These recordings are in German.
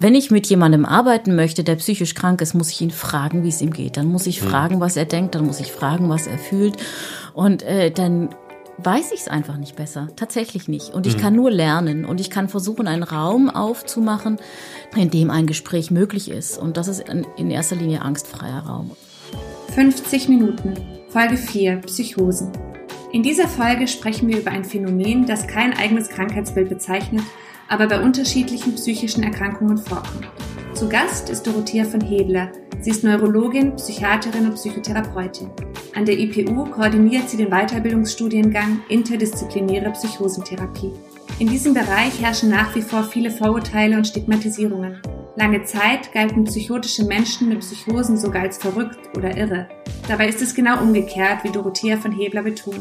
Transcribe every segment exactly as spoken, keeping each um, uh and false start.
Wenn ich mit jemandem arbeiten möchte, der psychisch krank ist, muss ich ihn fragen, wie es ihm geht. Dann muss ich fragen, was er denkt, dann muss ich fragen, was er fühlt. Und äh, dann weiß ich es einfach nicht besser, tatsächlich nicht. Und ich mhm. kann nur lernen und ich kann versuchen, einen Raum aufzumachen, in dem ein Gespräch möglich ist. Und das ist in erster Linie angstfreier Raum. fünfzig Minuten, Folge vier, Psychosen. In dieser Folge sprechen wir über ein Phänomen, das kein eigenes Krankheitsbild bezeichnet, aber bei unterschiedlichen psychischen Erkrankungen vorkommt. Zu Gast ist Dorothea von Hebler. Sie ist Neurologin, Psychiaterin und Psychotherapeutin. An der I P U koordiniert sie den Weiterbildungsstudiengang Interdisziplinäre Psychosentherapie. In diesem Bereich herrschen nach wie vor viele Vorurteile und Stigmatisierungen. Lange Zeit galten psychotische Menschen mit Psychosen sogar als verrückt oder irre. Dabei ist es genau umgekehrt, wie Dorothea von Hebler betont.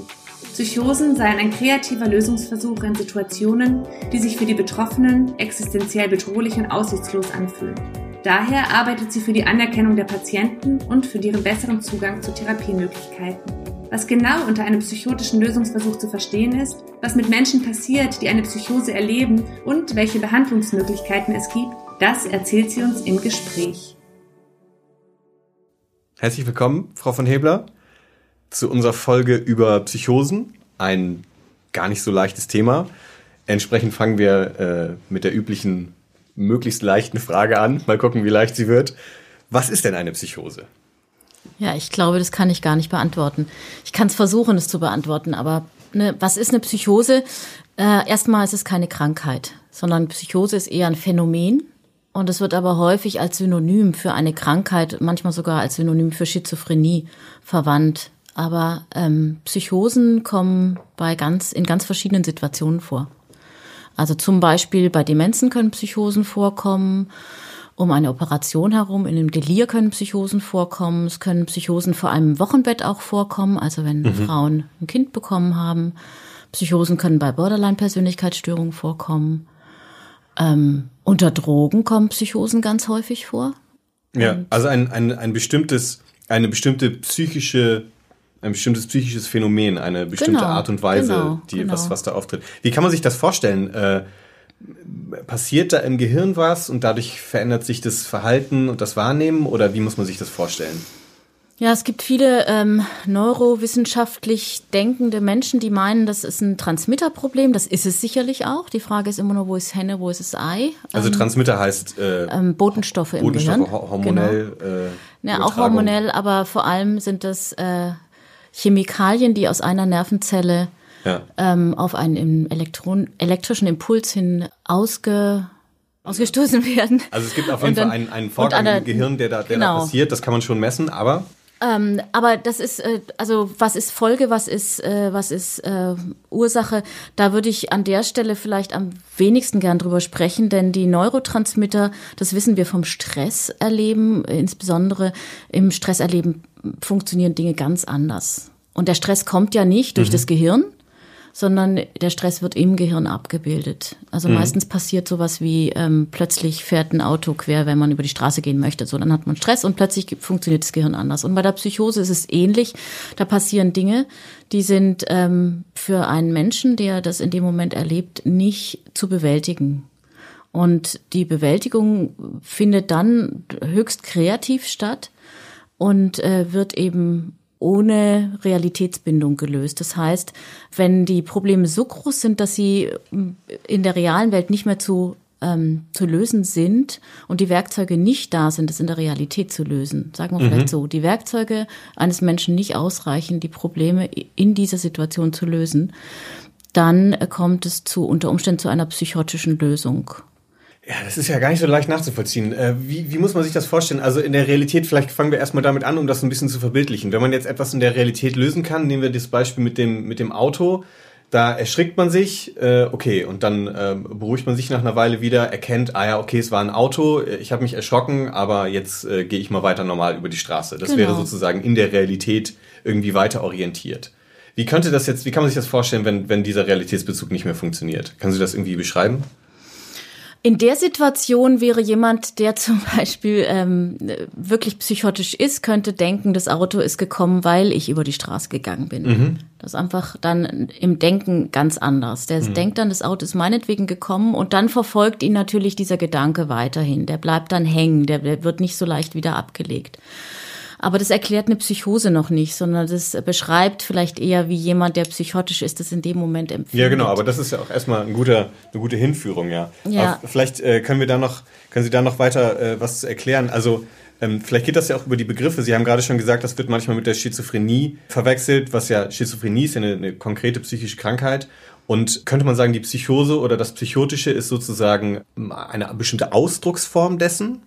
Psychosen seien ein kreativer Lösungsversuch in Situationen, die sich für die Betroffenen existenziell bedrohlich und aussichtslos anfühlen. Daher arbeitet sie für die Anerkennung der Patienten und für deren besseren Zugang zu Therapiemöglichkeiten. Was genau unter einem psychotischen Lösungsversuch zu verstehen ist, was mit Menschen passiert, die eine Psychose erleben und welche Behandlungsmöglichkeiten es gibt, das erzählt sie uns im Gespräch. Herzlich willkommen, Frau von Hebler, zu unserer Folge über Psychosen, ein gar nicht so leichtes Thema. Entsprechend fangen wir äh, mit der üblichen, möglichst leichten Frage an. Mal gucken, wie leicht sie wird. Was ist denn eine Psychose? Ja, ich glaube, das kann ich gar nicht beantworten. Ich kann es versuchen, es zu beantworten, aber ne, was ist eine Psychose? Äh, erstmal ist es keine Krankheit, sondern Psychose ist eher ein Phänomen. Und es wird aber häufig als Synonym für eine Krankheit, manchmal sogar als Synonym für Schizophrenie verwandt. Aber ähm, Psychosen kommen bei ganz, in ganz verschiedenen Situationen vor. Also zum Beispiel bei Demenzen können Psychosen vorkommen, um eine Operation herum, in einem Delir können Psychosen vorkommen, es können Psychosen vor einem Wochenbett auch vorkommen, also wenn mhm. Frauen ein Kind bekommen haben. Psychosen können bei Borderline-Persönlichkeitsstörungen vorkommen. Ähm, unter Drogen kommen Psychosen ganz häufig vor. Ja, Und also ein, ein, ein bestimmtes, eine bestimmte psychische Ein bestimmtes psychisches Phänomen, eine bestimmte genau, Art und Weise, genau, die genau. was was da auftritt. Wie kann man sich das vorstellen? Äh, passiert da im Gehirn was und dadurch verändert sich das Verhalten und das Wahrnehmen? Oder wie muss man sich das vorstellen? Ja, es gibt viele ähm, neurowissenschaftlich denkende Menschen, die meinen, das ist ein Transmitterproblem. Das ist es sicherlich auch. Die Frage ist immer nur, wo ist Henne, wo ist das Ei? Also ähm, Transmitter heißt äh, ähm, Botenstoffe im Botenstoffe, Gehirn. Botenstoffe, hormonell. Genau. Äh, ja, auch hormonell, aber vor allem sind das Äh, Chemikalien, die aus einer Nervenzelle ja. ähm, auf einen Elektron- elektrischen Impuls hin ausge- ausgestoßen werden. Also es gibt auf jeden dann, Fall einen, einen Vorgang der, im Gehirn, der, da, der genau. da passiert, das kann man schon messen, aber Ähm, aber das ist, äh, also was ist Folge, was ist, äh, was ist äh, Ursache, da würde ich an der Stelle vielleicht am wenigsten gern drüber sprechen, denn die Neurotransmitter, das wissen wir vom Stresserleben, insbesondere im Stresserleben funktionieren Dinge ganz anders. Und der Stress kommt ja nicht durch mhm. das Gehirn, sondern der Stress wird im Gehirn abgebildet. Also mhm. meistens passiert sowas wie, ähm, plötzlich fährt ein Auto quer, wenn man über die Straße gehen möchte. So, dann hat man Stress und plötzlich funktioniert das Gehirn anders. Und bei der Psychose ist es ähnlich. Da passieren Dinge, die sind ähm, für einen Menschen, der das in dem Moment erlebt, nicht zu bewältigen. Und die Bewältigung findet dann höchst kreativ statt und äh, wird eben ohne Realitätsbindung gelöst. Das heißt, wenn die Probleme so groß sind, dass sie in der realen Welt nicht mehr zu, ähm, zu lösen sind und die Werkzeuge nicht da sind, das in der Realität zu lösen, sagen wir mhm. vielleicht so, die Werkzeuge eines Menschen nicht ausreichen, die Probleme in dieser Situation zu lösen, dann kommt es zu unter Umständen zu einer psychotischen Lösung. Ja, das ist ja gar nicht so leicht nachzuvollziehen. Äh, wie, wie muss man sich das vorstellen? Also in der Realität, vielleicht fangen wir erstmal damit an, um das ein bisschen zu verbildlichen. Wenn man jetzt etwas in der Realität lösen kann, nehmen wir das Beispiel mit dem, mit dem Auto, da erschrickt man sich, äh, okay, und dann äh, beruhigt man sich nach einer Weile wieder, erkennt, ah ja, okay, es war ein Auto, ich habe mich erschrocken, aber jetzt äh, gehe ich mal weiter normal über die Straße. Das genau. wäre sozusagen in der Realität irgendwie weiter orientiert. Wie könnte das jetzt, wie kann man sich das vorstellen, wenn, wenn dieser Realitätsbezug nicht mehr funktioniert? Kannst du das irgendwie beschreiben? In der Situation wäre jemand, der zum Beispiel ähm, wirklich psychotisch ist, könnte denken, das Auto ist gekommen, weil ich über die Straße gegangen bin. Mhm. Das ist einfach dann im Denken ganz anders. Der mhm. denkt dann, das Auto ist meinetwegen gekommen, und dann verfolgt ihn natürlich dieser Gedanke weiterhin. Der bleibt dann hängen, der, der wird nicht so leicht wieder abgelegt. Aber das erklärt eine Psychose noch nicht, sondern das beschreibt vielleicht eher, wie jemand, der psychotisch ist, das in dem Moment empfindet. Ja, genau, aber das ist ja auch erstmal ein guter, eine gute Hinführung, ja. ja. Aber vielleicht äh, können wir da noch, können Sie da noch weiter äh, was zu erklären. Also ähm, vielleicht geht das ja auch über die Begriffe. Sie haben gerade schon gesagt, das wird manchmal mit der Schizophrenie verwechselt, was ja, Schizophrenie ist ja eine, eine konkrete psychische Krankheit. Und könnte man sagen, die Psychose oder das Psychotische ist sozusagen eine bestimmte Ausdrucksform dessen?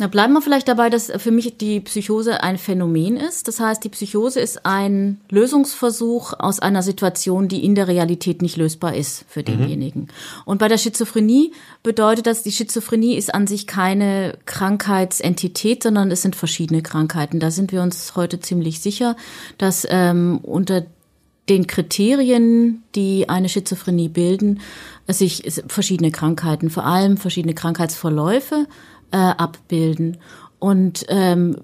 Na, bleiben wir vielleicht dabei, dass für mich die Psychose ein Phänomen ist. Das heißt, die Psychose ist ein Lösungsversuch aus einer Situation, die in der Realität nicht lösbar ist für denjenigen. Mhm. Und bei der Schizophrenie bedeutet das, die Schizophrenie ist an sich keine Krankheitsentität, sondern es sind verschiedene Krankheiten. Da sind wir uns heute ziemlich sicher, dass ähm, unter den Kriterien, die eine Schizophrenie bilden, sich verschiedene Krankheiten, vor allem verschiedene Krankheitsverläufe, Äh, abbilden. Und ähm,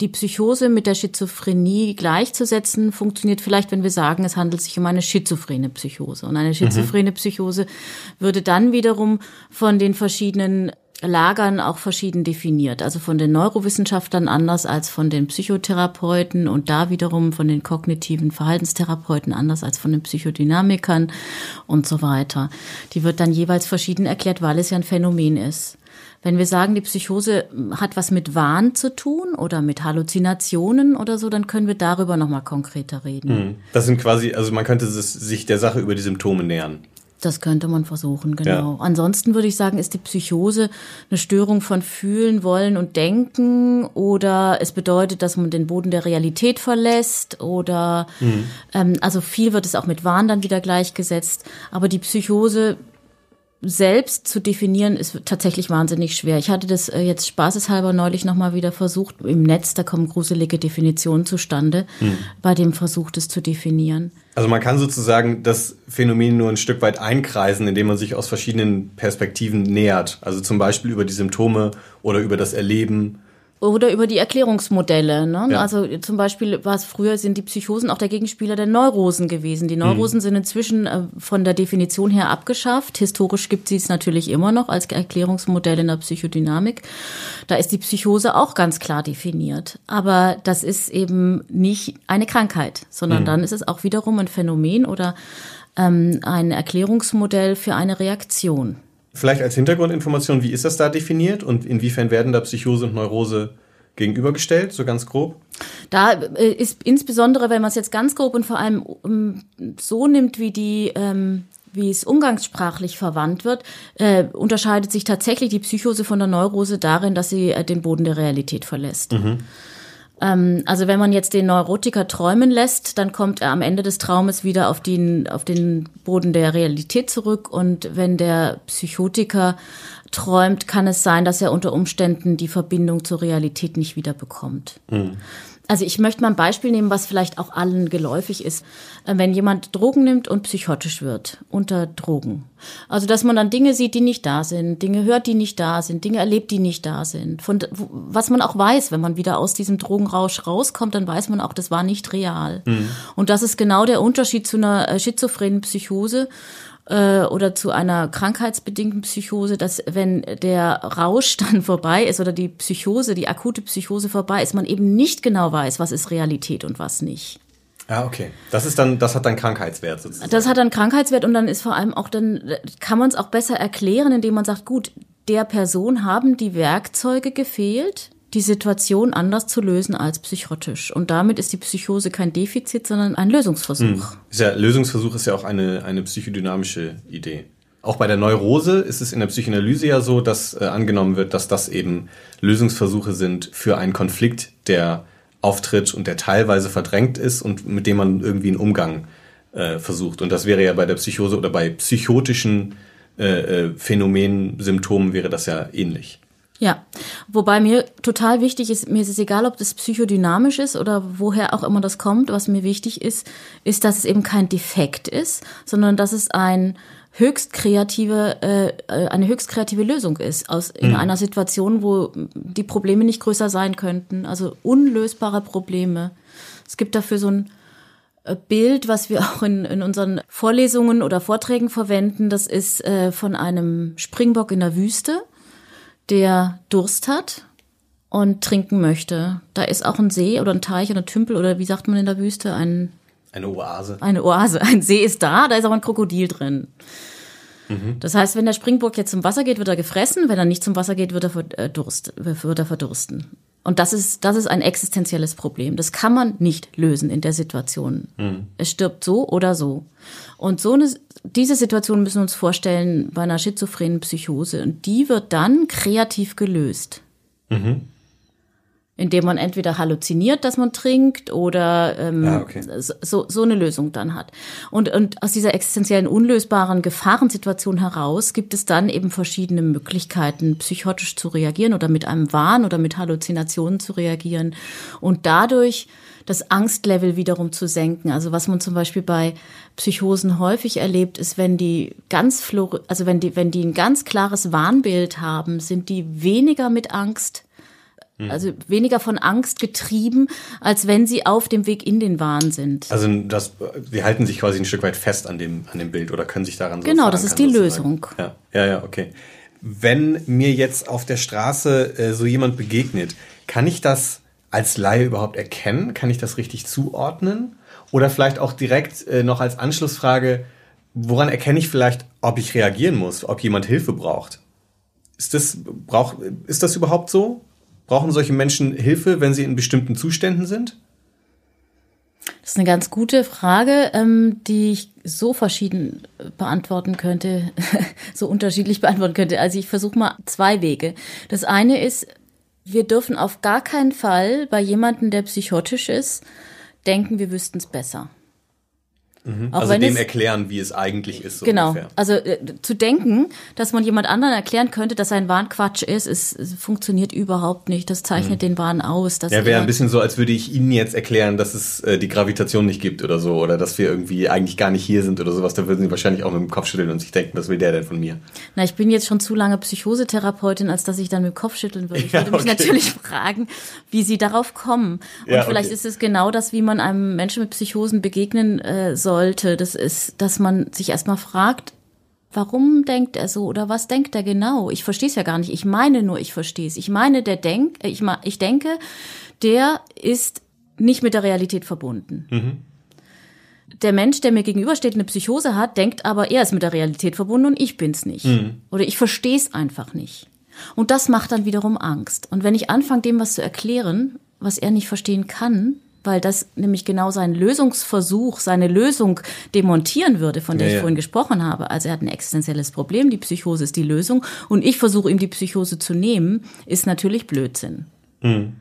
die Psychose mit der Schizophrenie gleichzusetzen, funktioniert vielleicht, wenn wir sagen, es handelt sich um eine schizophrene Psychose. Und eine schizophrene mhm. Psychose würde dann wiederum von den verschiedenen Lagern auch verschieden definiert. Also von den Neurowissenschaftlern anders als von den Psychotherapeuten und da wiederum von den kognitiven Verhaltenstherapeuten anders als von den Psychodynamikern und so weiter. Die wird dann jeweils verschieden erklärt, weil es ja ein Phänomen ist. Wenn wir sagen, die Psychose hat was mit Wahn zu tun oder mit Halluzinationen oder so, dann können wir darüber nochmal konkreter reden. Das sind quasi, also man könnte sich der Sache über die Symptome nähern. Das könnte man versuchen, genau. Ja. Ansonsten würde ich sagen, ist die Psychose eine Störung von Fühlen, Wollen und Denken, oder es bedeutet, dass man den Boden der Realität verlässt, oder mhm. ähm, also viel wird es auch mit Wahn dann wieder gleichgesetzt, aber die Psychose selbst zu definieren, ist tatsächlich wahnsinnig schwer. Ich hatte das jetzt spaßeshalber neulich nochmal wieder versucht im Netz, da kommen gruselige Definitionen zustande, hm. bei dem Versuch, das zu definieren. Also man kann sozusagen das Phänomen nur ein Stück weit einkreisen, indem man sich aus verschiedenen Perspektiven nähert. Also zum Beispiel über die Symptome oder über das Erleben. Oder über die Erklärungsmodelle. Ne? Ja. Also zum Beispiel war es früher, sind die Psychosen auch der Gegenspieler der Neurosen gewesen. Die Neurosen mhm. sind inzwischen äh, von der Definition her abgeschafft. Historisch gibt sie es natürlich immer noch als Erklärungsmodell in der Psychodynamik. Da ist die Psychose auch ganz klar definiert. Aber das ist eben nicht eine Krankheit, sondern mhm. dann ist es auch wiederum ein Phänomen oder ähm, ein Erklärungsmodell für eine Reaktion. Vielleicht als Hintergrundinformation, wie ist das da definiert und inwiefern werden da Psychose und Neurose gegenübergestellt, so ganz grob? Da ist insbesondere, wenn man es jetzt ganz grob und vor allem so nimmt, wie die, ähm, wie es umgangssprachlich verwandt wird, äh, unterscheidet sich tatsächlich die Psychose von der Neurose darin, dass sie äh, den Boden der Realität verlässt. Mhm. Also wenn man jetzt den Neurotiker träumen lässt, dann kommt er am Ende des Traumes wieder auf den, auf den Boden der Realität zurück. Und wenn der Psychotiker träumt, kann es sein, dass er unter Umständen die Verbindung zur Realität nicht wieder bekommt. Mhm. Also ich möchte mal ein Beispiel nehmen, was vielleicht auch allen geläufig ist. Wenn jemand Drogen nimmt und psychotisch wird unter Drogen. Also dass man dann Dinge sieht, die nicht da sind, Dinge hört, die nicht da sind, Dinge erlebt, die nicht da sind. Von, was man auch weiß, wenn man wieder aus diesem Drogenrausch rauskommt, dann weiß man auch, das war nicht real. Mhm. Und das ist genau der Unterschied zu einer schizophrenen Psychose äh, oder zu einer krankheitsbedingten Psychose, dass wenn der Rausch dann vorbei ist oder die Psychose, die akute Psychose vorbei ist, man eben nicht genau weiß, was ist Realität und was nicht. Ja, okay. Das ist dann, das hat dann Krankheitswert sozusagen. Das hat dann Krankheitswert und dann ist vor allem auch dann, kann man es auch besser erklären, indem man sagt, gut, der Person haben die Werkzeuge gefehlt, die Situation anders zu lösen als psychotisch. Und damit ist die Psychose kein Defizit, sondern ein Lösungsversuch. Hm. Ist ja, Lösungsversuch ist ja auch eine, eine psychodynamische Idee. Auch bei der Neurose ist es in der Psychoanalyse ja so, dass äh, angenommen wird, dass das eben Lösungsversuche sind für einen Konflikt, der auftritt und der teilweise verdrängt ist und mit dem man irgendwie einen Umgang äh, versucht. Und das wäre ja bei der Psychose oder bei psychotischen äh, Phänomenen, Symptomen wäre das ja ähnlich. Ja, wobei mir total wichtig ist, mir ist es egal, ob das psychodynamisch ist oder woher auch immer das kommt, was mir wichtig ist, ist, dass es eben kein Defekt ist, sondern dass es ein höchst kreative, äh, eine höchst kreative Lösung ist aus in mhm. einer Situation, wo die Probleme nicht größer sein könnten, also unlösbare Probleme. Es gibt dafür so ein Bild, was wir auch in, in unseren Vorlesungen oder Vorträgen verwenden, das ist äh, von einem Springbock in der Wüste, der Durst hat und trinken möchte. Da ist auch ein See oder ein Teich oder ein Tümpel oder wie sagt man in der Wüste? Ein, eine Oase. Eine Oase. Ein See ist da, da ist auch ein Krokodil drin. Mhm. Das heißt, wenn der Springbock jetzt zum Wasser geht, wird er gefressen. Wenn er nicht zum Wasser geht, wird er, verdurst, wird er verdursten. Und das ist, das ist ein existenzielles Problem. Das kann man nicht lösen in der Situation. Mhm. Es stirbt so oder so. Und so eine, diese Situation müssen wir uns vorstellen bei einer schizophrenen Psychose. Und die wird dann kreativ gelöst. Mhm. Indem man entweder halluziniert, dass man trinkt oder ähm, ja, okay. so, so eine Lösung dann hat. Und, und aus dieser existenziellen, unlösbaren Gefahrensituation heraus gibt es dann eben verschiedene Möglichkeiten, psychotisch zu reagieren oder mit einem Wahn oder mit Halluzinationen zu reagieren und dadurch das Angstlevel wiederum zu senken. Also was man zum Beispiel bei Psychosen häufig erlebt, ist, wenn die ganz flor- also wenn die, wenn die ein ganz klares Wahnbild haben, sind die weniger mit Angst, also weniger von Angst getrieben, als wenn sie auf dem Weg in den Wahn sind. Also das, sie halten sich quasi ein Stück weit fest an dem, an dem Bild oder können sich daran so Genau, das ist die Lösung. Ja. ja, ja, okay. Wenn mir jetzt auf der Straße äh, so jemand begegnet, kann ich das als Laie überhaupt erkennen? Kann ich das richtig zuordnen? Oder vielleicht auch direkt äh, noch als Anschlussfrage, woran erkenne ich vielleicht, ob ich reagieren muss, ob jemand Hilfe braucht? Ist das, brauch, ist das überhaupt so? Brauchen solche Menschen Hilfe, wenn sie in bestimmten Zuständen sind? Das ist eine ganz gute Frage, ähm, die ich so verschieden beantworten könnte, so unterschiedlich beantworten könnte. Also ich versuche mal zwei Wege. Das eine ist, wir dürfen auf gar keinen Fall bei jemandem, der psychotisch ist, denken, wir wüssten es besser. Mhm. Also dem es, erklären, wie es eigentlich ist. So genau, ungefähr. Also äh, zu denken, dass man jemand anderen erklären könnte, dass ein Wahn Quatsch ist, ist, es funktioniert überhaupt nicht. Das zeichnet mhm. den Wahn aus. Dass ja, wäre ein bisschen so, als würde ich Ihnen jetzt erklären, dass es äh, die Gravitation nicht gibt oder so. Oder dass wir irgendwie eigentlich gar nicht hier sind oder sowas. Da würden Sie wahrscheinlich auch mit dem Kopf schütteln und sich denken, was will der denn von mir? Na, ich bin jetzt schon zu lange Psychosetherapeutin, als dass ich dann mit dem Kopf schütteln würde. Ich ja, würde okay. mich natürlich fragen, wie Sie darauf kommen. Und ja, vielleicht okay. ist es genau das, wie man einem Menschen mit Psychosen begegnen äh, soll. Sollte, das ist, dass man sich erstmal fragt, warum denkt er so oder was denkt er genau? Ich verstehe es ja gar nicht. Ich meine nur, ich verstehe es. Ich meine, der denkt, ich, ich denke, der ist nicht mit der Realität verbunden. Mhm. Der Mensch, der mir gegenübersteht, eine Psychose hat, denkt aber, er ist mit der Realität verbunden und ich bin's nicht. Mhm. Oder ich verstehe es einfach nicht. Und das macht dann wiederum Angst. Und wenn ich anfange, dem was zu erklären, was er nicht verstehen kann, weil das nämlich genau seinen Lösungsversuch, seine Lösung demontieren würde, von der ja, ich vorhin ja. gesprochen habe. Also er hat ein existenzielles Problem, die Psychose ist die Lösung und ich versuche ihm die Psychose zu nehmen, ist natürlich Blödsinn. Mhm.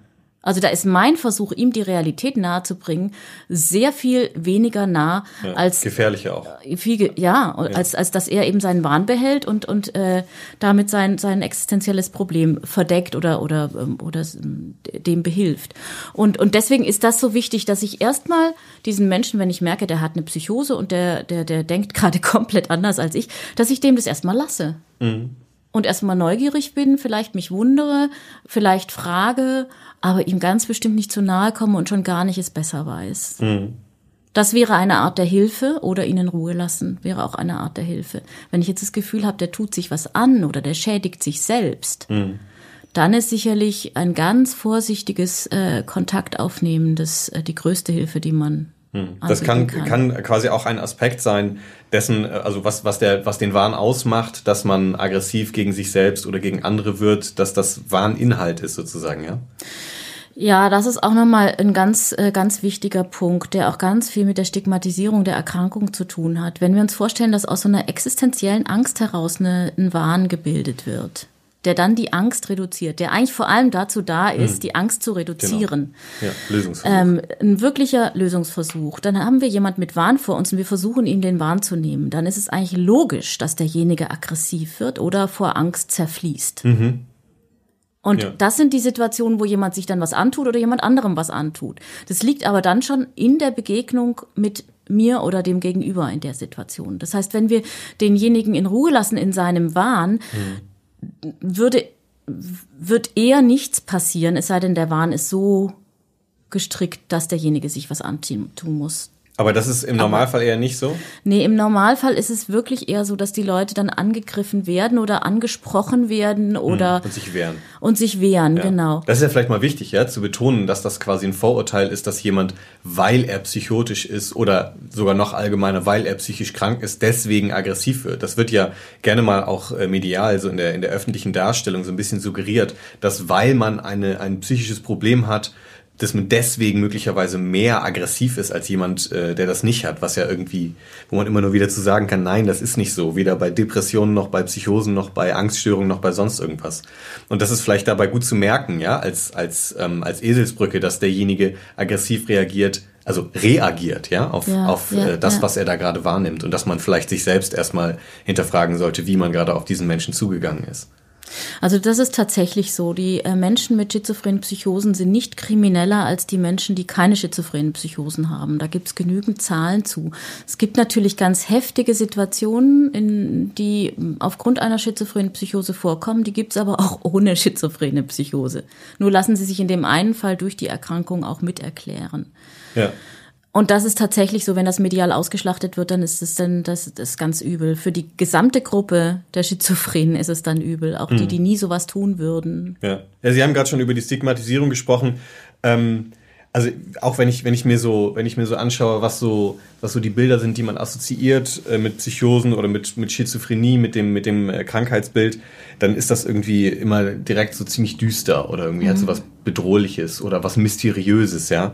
Also da ist mein Versuch, ihm die Realität nahezubringen, sehr viel weniger nah ja, als gefährlicher auch. Viel, ja, ja, als als dass er eben seinen Wahn behält und und äh, damit sein sein existenzielles Problem verdeckt oder oder oder dem behilft. Und und deswegen ist das so wichtig, dass ich erstmal diesen Menschen, wenn ich merke, der hat eine Psychose und der der der denkt gerade komplett anders als ich, dass ich dem das erstmal lasse. Mhm. Und erstmal neugierig bin, vielleicht mich wundere, vielleicht frage, aber ihm ganz bestimmt nicht zu nahe komme und schon gar nicht es besser weiß. Mhm. Das wäre eine Art der Hilfe oder ihn in Ruhe lassen, wäre auch eine Art der Hilfe. Wenn ich jetzt das Gefühl habe, der tut sich was an oder der schädigt sich selbst, mhm. dann ist sicherlich ein ganz vorsichtiges äh, Kontaktaufnehmen das, äh, die größte Hilfe, die man Das kann, kann quasi auch ein Aspekt sein, dessen, also was, was der, was den Wahn ausmacht, dass man aggressiv gegen sich selbst oder gegen andere wird, dass das Wahninhalt ist sozusagen, ja? Ja, das ist auch nochmal ein ganz, ganz wichtiger Punkt, der auch ganz viel mit der Stigmatisierung der Erkrankung zu tun hat. Wenn wir uns vorstellen, dass aus so einer existenziellen Angst heraus eine, ein Wahn gebildet wird, der dann die Angst reduziert, der eigentlich vor allem dazu da ist, hm. die Angst zu reduzieren. Genau. Ja, Lösungsversuch. Ähm, ein wirklicher Lösungsversuch. Dann haben wir jemand mit Wahn vor uns und wir versuchen, ihm den Wahn zu nehmen. Dann ist es eigentlich logisch, dass derjenige aggressiv wird oder vor Angst zerfließt. Mhm. Und ja. das sind die Situationen, wo jemand sich dann was antut oder jemand anderem was antut. Das liegt aber dann schon in der Begegnung mit mir oder dem Gegenüber in der Situation. Das heißt, wenn wir denjenigen in Ruhe lassen in seinem Wahn, hm. würde, wird eher nichts passieren, es sei denn, der Wahn ist so gestrickt, dass derjenige sich was antun muss. Aber das ist im Normalfall Aber, eher nicht so? Nee, im Normalfall ist es wirklich eher so, dass die Leute dann angegriffen werden oder angesprochen werden oder... Und sich wehren. Und sich wehren, ja. genau. Das ist ja vielleicht mal wichtig, ja, zu betonen, dass das quasi ein Vorurteil ist, dass jemand, weil er psychotisch ist oder sogar noch allgemeiner, weil er psychisch krank ist, deswegen aggressiv wird. Das wird ja gerne mal auch medial, so in der, in der öffentlichen Darstellung so ein bisschen suggeriert, dass weil man eine, ein psychisches Problem hat, dass man deswegen möglicherweise mehr aggressiv ist als jemand, äh, der das nicht hat, was ja irgendwie, wo man immer nur wieder zu sagen kann, nein, das ist nicht so, weder bei Depressionen noch bei Psychosen noch bei Angststörungen noch bei sonst irgendwas. Und das ist vielleicht dabei gut zu merken, ja, als als ähm, als Eselsbrücke, dass derjenige aggressiv reagiert, also reagiert, ja, auf ja, auf ja, äh, das, ja. was er da gerade wahrnimmt und dass man vielleicht sich selbst erstmal hinterfragen sollte, wie man gerade auf diesen Menschen zugegangen ist. Also das ist tatsächlich so. Die äh, Menschen mit schizophrenen Psychosen sind nicht krimineller als die Menschen, die keine schizophrenen Psychosen haben. Da gibt es genügend Zahlen zu. Es gibt natürlich ganz heftige Situationen, in, die aufgrund einer schizophrenen Psychose vorkommen. Die gibt es aber auch ohne schizophrene Psychose. Nur lassen sie sich in dem einen Fall durch die Erkrankung auch miterklären. Ja. Und das ist tatsächlich so, wenn das medial ausgeschlachtet wird, dann ist es dann das, das ist ganz übel. Für die gesamte Gruppe der Schizophrenen ist es dann übel, auch die, die nie sowas tun würden. Ja, ja, Sie haben gerade schon über die Stigmatisierung gesprochen. Ähm, also auch wenn ich wenn ich mir so wenn ich mir so anschaue, was so was so die Bilder sind, die man assoziiert äh, mit Psychosen oder mit mit Schizophrenie, mit dem mit dem äh, Krankheitsbild, dann ist das irgendwie immer direkt so ziemlich düster oder irgendwie mhm. halt so was Bedrohliches oder was Mysteriöses, ja.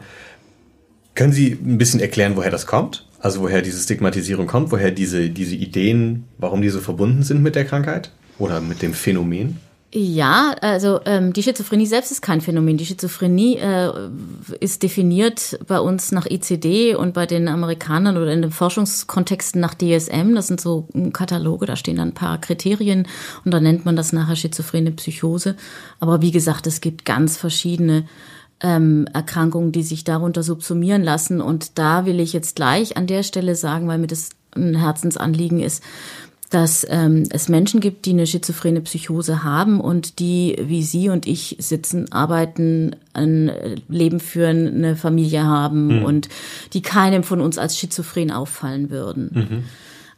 Können Sie ein bisschen erklären, woher das kommt? Also woher diese Stigmatisierung kommt, woher diese, diese Ideen, warum die so verbunden sind mit der Krankheit oder mit dem Phänomen? Ja, also ähm, die Schizophrenie selbst ist kein Phänomen. Die Schizophrenie äh, ist definiert bei uns nach I C D und bei den Amerikanern oder in den Forschungskontexten nach D S M. Das sind so Kataloge, da stehen dann ein paar Kriterien und dann nennt man das nachher schizophrene Psychose. Aber wie gesagt, es gibt ganz verschiedene Ähm, Erkrankungen, die sich darunter subsumieren lassen. Und da will ich jetzt gleich an der Stelle sagen, weil mir das ein Herzensanliegen ist, dass ähm, es Menschen gibt, die eine schizophrene Psychose haben und die, wie Sie und ich, sitzen, arbeiten, ein Leben führen, eine Familie haben mhm. und die keinem von uns als schizophren auffallen würden. Mhm.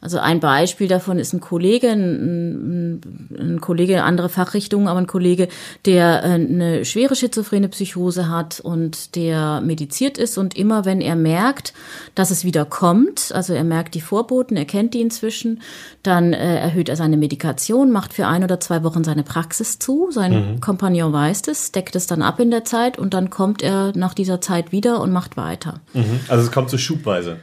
Also ein Beispiel davon ist ein Kollege, ein, ein Kollege, andere Fachrichtungen, aber ein Kollege, der eine schwere schizophrene Psychose hat und der mediziert ist. Und immer wenn er merkt, dass es wieder kommt, also er merkt die Vorboten, er kennt die inzwischen, dann äh, erhöht er seine Medikation, macht für ein oder zwei Wochen seine Praxis zu. Sein mhm. Kompagnon weiß das, deckt es dann ab in der Zeit und dann kommt er nach dieser Zeit wieder und macht weiter. Mhm. Also es kommt so schubweise.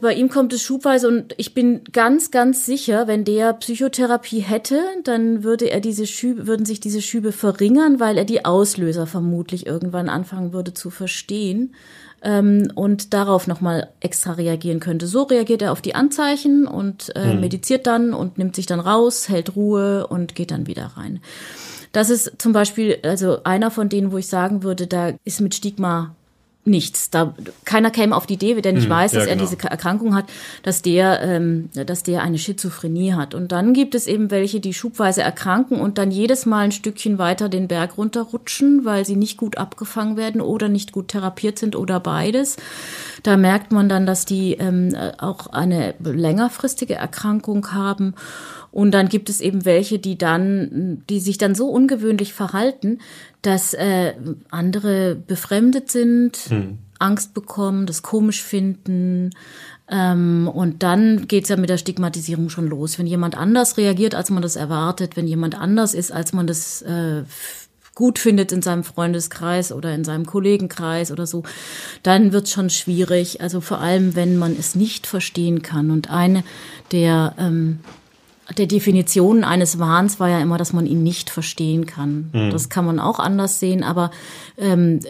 Bei ihm kommt es schubweise und ich bin ganz, ganz sicher, wenn der Psychotherapie hätte, dann würde er diese Schübe, würden sich diese Schübe verringern, weil er die Auslöser vermutlich irgendwann anfangen würde zu verstehen ähm, und darauf nochmal extra reagieren könnte. So reagiert er auf die Anzeichen und äh, mhm. mediziert dann und nimmt sich dann raus, hält Ruhe und geht dann wieder rein. Das ist zum Beispiel also einer von denen, wo ich sagen würde, da ist mit Stigma nichts. Da keiner käme auf die Idee, der nicht mm, weiß, dass ja, genau. er diese Erkrankung hat, dass der, ähm, dass der eine Schizophrenie hat. Und dann gibt es eben welche, die schubweise erkranken und dann jedes Mal ein Stückchen weiter den Berg runterrutschen, weil sie nicht gut abgefangen werden oder nicht gut therapiert sind oder beides. Da merkt man dann, dass die ähm, auch eine längerfristige Erkrankung haben. Und dann gibt es eben welche, die dann, die sich dann so ungewöhnlich verhalten, dass äh, andere befremdet sind, hm. Angst bekommen, das komisch finden. Ähm, und dann geht's ja mit der Stigmatisierung schon los. Wenn jemand anders reagiert, als man das erwartet, wenn jemand anders ist, als man das äh, gut findet in seinem Freundeskreis oder in seinem Kollegenkreis oder so, dann wird's schon schwierig. Also vor allem, wenn man es nicht verstehen kann. Und eine der... Ähm, Der Definition eines Wahns war ja immer, dass man ihn nicht verstehen kann. Mhm. Das kann man auch anders sehen, aber ähm,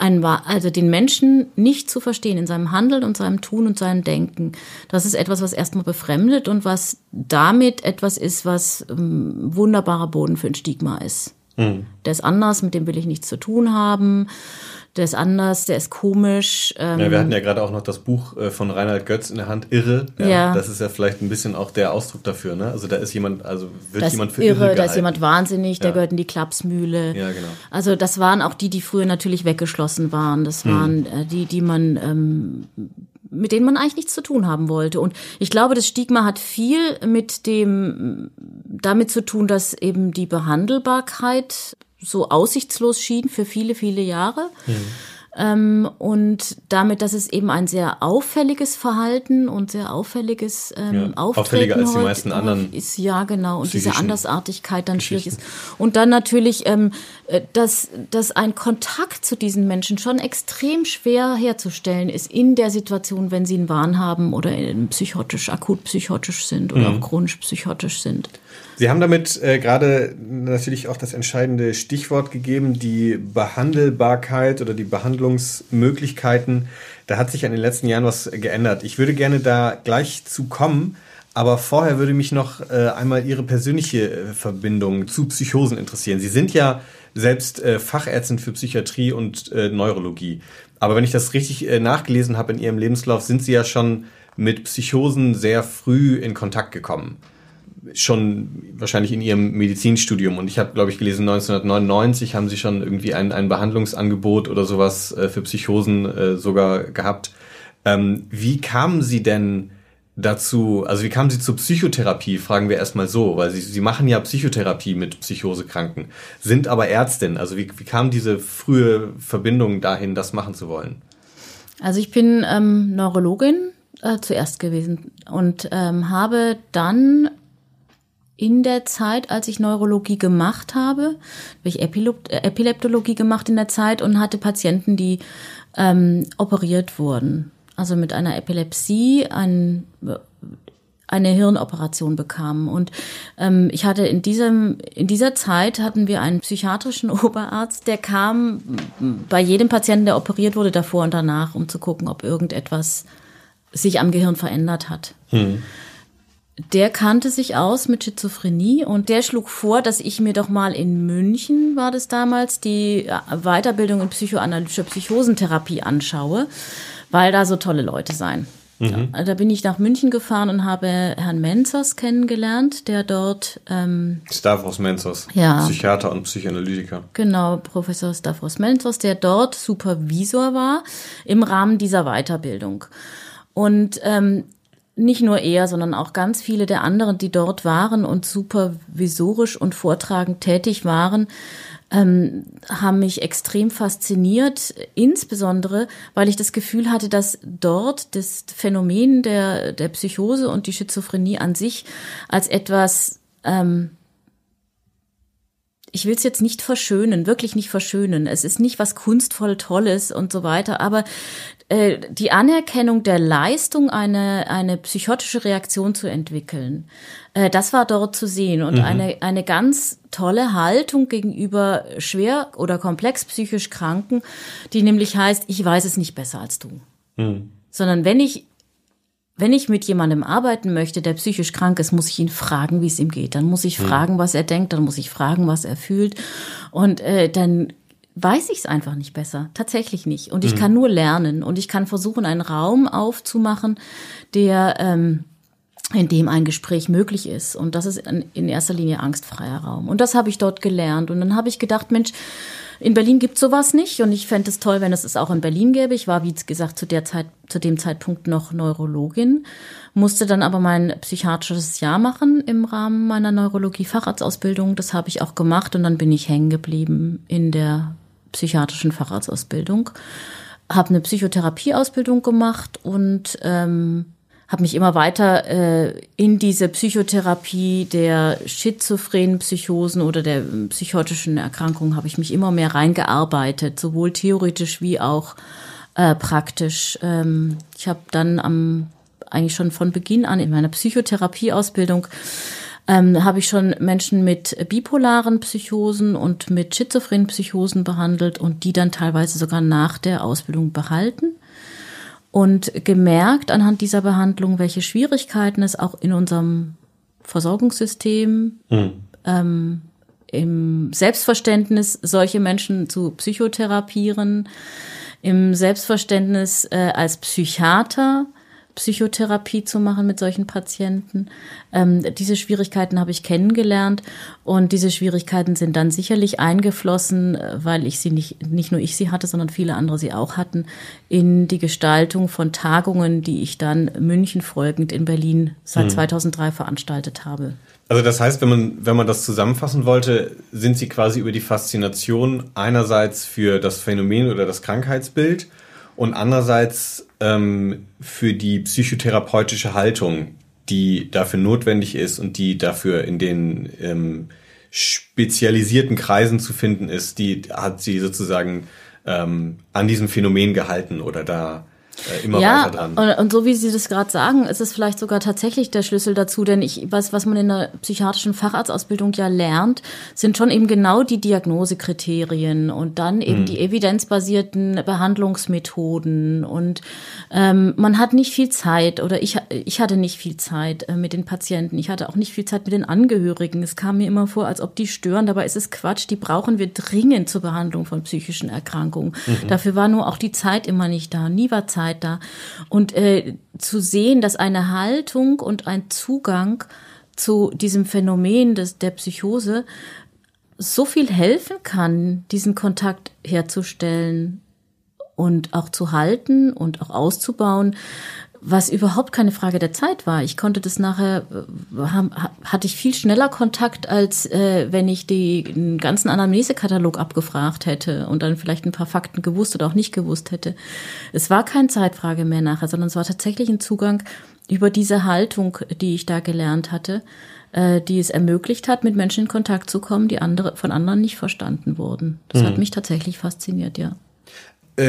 ein, also den Menschen nicht zu verstehen in seinem Handeln und seinem Tun und seinem Denken, das ist etwas, was erstmal befremdet und was damit etwas ist, was ähm, wunderbarer Boden für ein Stigma ist. Mhm. Der ist anders, mit dem will ich nichts zu tun haben. Der ist anders, der ist komisch. Ähm ja, wir hatten ja gerade auch noch das Buch von Reinhard Götz in der Hand, Irre. Ja, ja. Das ist ja vielleicht ein bisschen auch der Ausdruck dafür, ne? Also da ist jemand, also wird das jemand für irre, irre gehalten. Da ist jemand wahnsinnig, ja. Der gehört in die Klapsmühle. Ja, genau. Also das waren auch die, die früher natürlich weggeschlossen waren. Das waren mhm. die, die man... Ähm, mit denen man eigentlich nichts zu tun haben wollte. Und ich glaube, das Stigma hat viel mit dem, damit zu tun, dass eben die Behandelbarkeit so aussichtslos schien für viele, viele Jahre. Mhm. Ähm, und damit, dass es eben ein sehr auffälliges Verhalten und sehr auffälliges ähm, ja, Auftreten auffälliger als die meisten anderen ist, ja genau, und diese Andersartigkeit dann schwierig ist. Und dann natürlich, ähm, dass, dass ein Kontakt zu diesen Menschen schon extrem schwer herzustellen ist in der Situation, wenn sie einen Wahn haben oder psychotisch, akut psychotisch sind oder mhm. auch chronisch psychotisch sind. Sie haben damit äh, gerade natürlich auch das entscheidende Stichwort gegeben, die Behandelbarkeit oder die Behandlungsmöglichkeiten. Da hat sich in den letzten Jahren was geändert. Ich würde gerne da gleich zu kommen, aber vorher würde mich noch äh, einmal Ihre persönliche Verbindung zu Psychosen interessieren. Sie sind ja selbst äh, Fachärztin für Psychiatrie und äh, Neurologie. Aber wenn ich das richtig äh, nachgelesen habe in Ihrem Lebenslauf, sind Sie ja schon mit Psychosen sehr früh in Kontakt gekommen. Schon wahrscheinlich in Ihrem Medizinstudium. Und ich habe, glaube ich, gelesen, neunzehnhundertneunundneunzig haben Sie schon irgendwie ein, ein Behandlungsangebot oder sowas äh, für Psychosen äh, sogar gehabt. Ähm, wie kamen Sie denn dazu, also wie kamen Sie zur Psychotherapie, fragen wir erstmal so, weil Sie, Sie machen ja Psychotherapie mit Psychosekranken, sind aber Ärztin. Also wie, wie kam diese frühe Verbindung dahin, das machen zu wollen? Also ich bin ähm, Neurologin äh, zuerst gewesen und ähm, habe dann in der Zeit, als ich Neurologie gemacht habe, habe ich Epileptologie gemacht in der Zeit und hatte Patienten, die ähm, operiert wurden. Also mit einer Epilepsie ein, eine Hirnoperation bekamen. Und ähm, ich hatte in diesem in dieser Zeit hatten wir einen psychiatrischen Oberarzt, der kam bei jedem Patienten, der operiert wurde, davor und danach, um zu gucken, ob irgendetwas sich am Gehirn verändert hat. Hm. Der kannte sich aus mit Schizophrenie und der schlug vor, dass ich mir doch mal in München, war das damals, die Weiterbildung in psychoanalytischer Psychosentherapie anschaue, weil da so tolle Leute seien. Mhm. Da, da bin ich nach München gefahren und habe Herrn Mentzos kennengelernt, der dort... Ähm, Stavros Mentzos, ja, Psychiater und Psychoanalytiker. Genau, Professor Stavros Mentzos, der dort Supervisor war im Rahmen dieser Weiterbildung. Und... Ähm, Nicht nur er, sondern auch ganz viele der anderen, die dort waren und supervisorisch und vortragend tätig waren, ähm, haben mich extrem fasziniert, insbesondere, weil ich das Gefühl hatte, dass dort das Phänomen der, der Psychose und die Schizophrenie an sich als etwas, ähm, ich will es jetzt nicht verschönen, wirklich nicht verschönen. Es ist nicht was kunstvoll Tolles und so weiter, aber äh, die Anerkennung der Leistung, eine eine psychotische Reaktion zu entwickeln, äh, das war dort zu sehen. Und mhm. eine eine ganz tolle Haltung gegenüber schwer oder komplex psychisch Kranken, die nämlich heißt, ich weiß es nicht besser als du. Mhm. Sondern wenn ich Wenn ich mit jemandem arbeiten möchte, der psychisch krank ist, muss ich ihn fragen, wie es ihm geht. Dann muss ich fragen, was er denkt. Dann muss ich fragen, was er fühlt. Und äh, dann weiß ich es einfach nicht besser. Tatsächlich nicht. Und ich mhm. kann nur lernen. Und ich kann versuchen, einen Raum aufzumachen, der ähm, in dem ein Gespräch möglich ist. Und das ist in erster Linie angstfreier Raum. Und das habe ich dort gelernt. Und dann habe ich gedacht, Mensch, in Berlin gibt's sowas nicht und ich fände es toll, wenn es es auch in Berlin gäbe. Ich war, wie gesagt, zu der Zeit, zu dem Zeitpunkt noch Neurologin, musste dann aber mein psychiatrisches Jahr machen im Rahmen meiner Neurologie-Facharztausbildung. Das habe ich auch gemacht und dann bin ich hängen geblieben in der psychiatrischen Facharztausbildung. Habe eine Psychotherapieausbildung gemacht und ähm, habe mich immer weiter äh, in diese Psychotherapie der schizophrenen Psychosen oder der psychotischen Erkrankungen habe ich mich immer mehr reingearbeitet, sowohl theoretisch wie auch äh, praktisch. Ähm, ich habe dann am eigentlich schon von Beginn an in meiner Psychotherapieausbildung ähm, habe ich schon Menschen mit bipolaren Psychosen und mit schizophrenen Psychosen behandelt und die dann teilweise sogar nach der Ausbildung behalten. Und gemerkt anhand dieser Behandlung, welche Schwierigkeiten es auch in unserem Versorgungssystem, mhm. ähm, im Selbstverständnis, solche Menschen zu psychotherapieren, im Selbstverständnis äh, als Psychiater Psychotherapie zu machen mit solchen Patienten. Ähm, diese Schwierigkeiten habe ich kennengelernt und diese Schwierigkeiten sind dann sicherlich eingeflossen, weil ich sie nicht, nicht nur ich sie hatte, sondern viele andere sie auch hatten, in die Gestaltung von Tagungen, die ich dann München folgend in Berlin seit hm. zweitausenddrei veranstaltet habe. Also das heißt, wenn man, wenn man das zusammenfassen wollte, sind Sie quasi über die Faszination einerseits für das Phänomen oder das Krankheitsbild und andererseits ähm, für die psychotherapeutische Haltung, die dafür notwendig ist und die dafür in den ähm, spezialisierten Kreisen zu finden ist, die hat Sie sozusagen ähm, an diesem Phänomen gehalten oder da... Immer ja, weiter dran. Und, und so wie Sie das gerade sagen, ist es vielleicht sogar tatsächlich der Schlüssel dazu, denn ich was, was man in der psychiatrischen Facharztausbildung ja lernt, sind schon eben genau die Diagnosekriterien und dann eben mhm. die evidenzbasierten Behandlungsmethoden und ähm, man hat nicht viel Zeit oder ich, ich hatte nicht viel Zeit mit den Patienten, ich hatte auch nicht viel Zeit mit den Angehörigen, es kam mir immer vor, als ob die stören, dabei ist es Quatsch, die brauchen wir dringend zur Behandlung von psychischen Erkrankungen. Mhm. Dafür war nur auch die Zeit immer nicht da, nie war Zeit da. Und äh, zu sehen, dass eine Haltung und ein Zugang zu diesem Phänomen des, der Psychose so viel helfen kann, diesen Kontakt herzustellen und auch zu halten und auch auszubauen, was überhaupt keine Frage der Zeit war. Ich konnte das nachher, hatte ich viel schneller Kontakt, als äh, wenn ich den ganzen Anamnesekatalog abgefragt hätte und dann vielleicht ein paar Fakten gewusst oder auch nicht gewusst hätte. Es war keine Zeitfrage mehr nachher, sondern es war tatsächlich ein Zugang über diese Haltung, die ich da gelernt hatte, äh, die es ermöglicht hat, mit Menschen in Kontakt zu kommen, die andere von anderen nicht verstanden wurden. Das mhm. hat mich tatsächlich fasziniert, ja.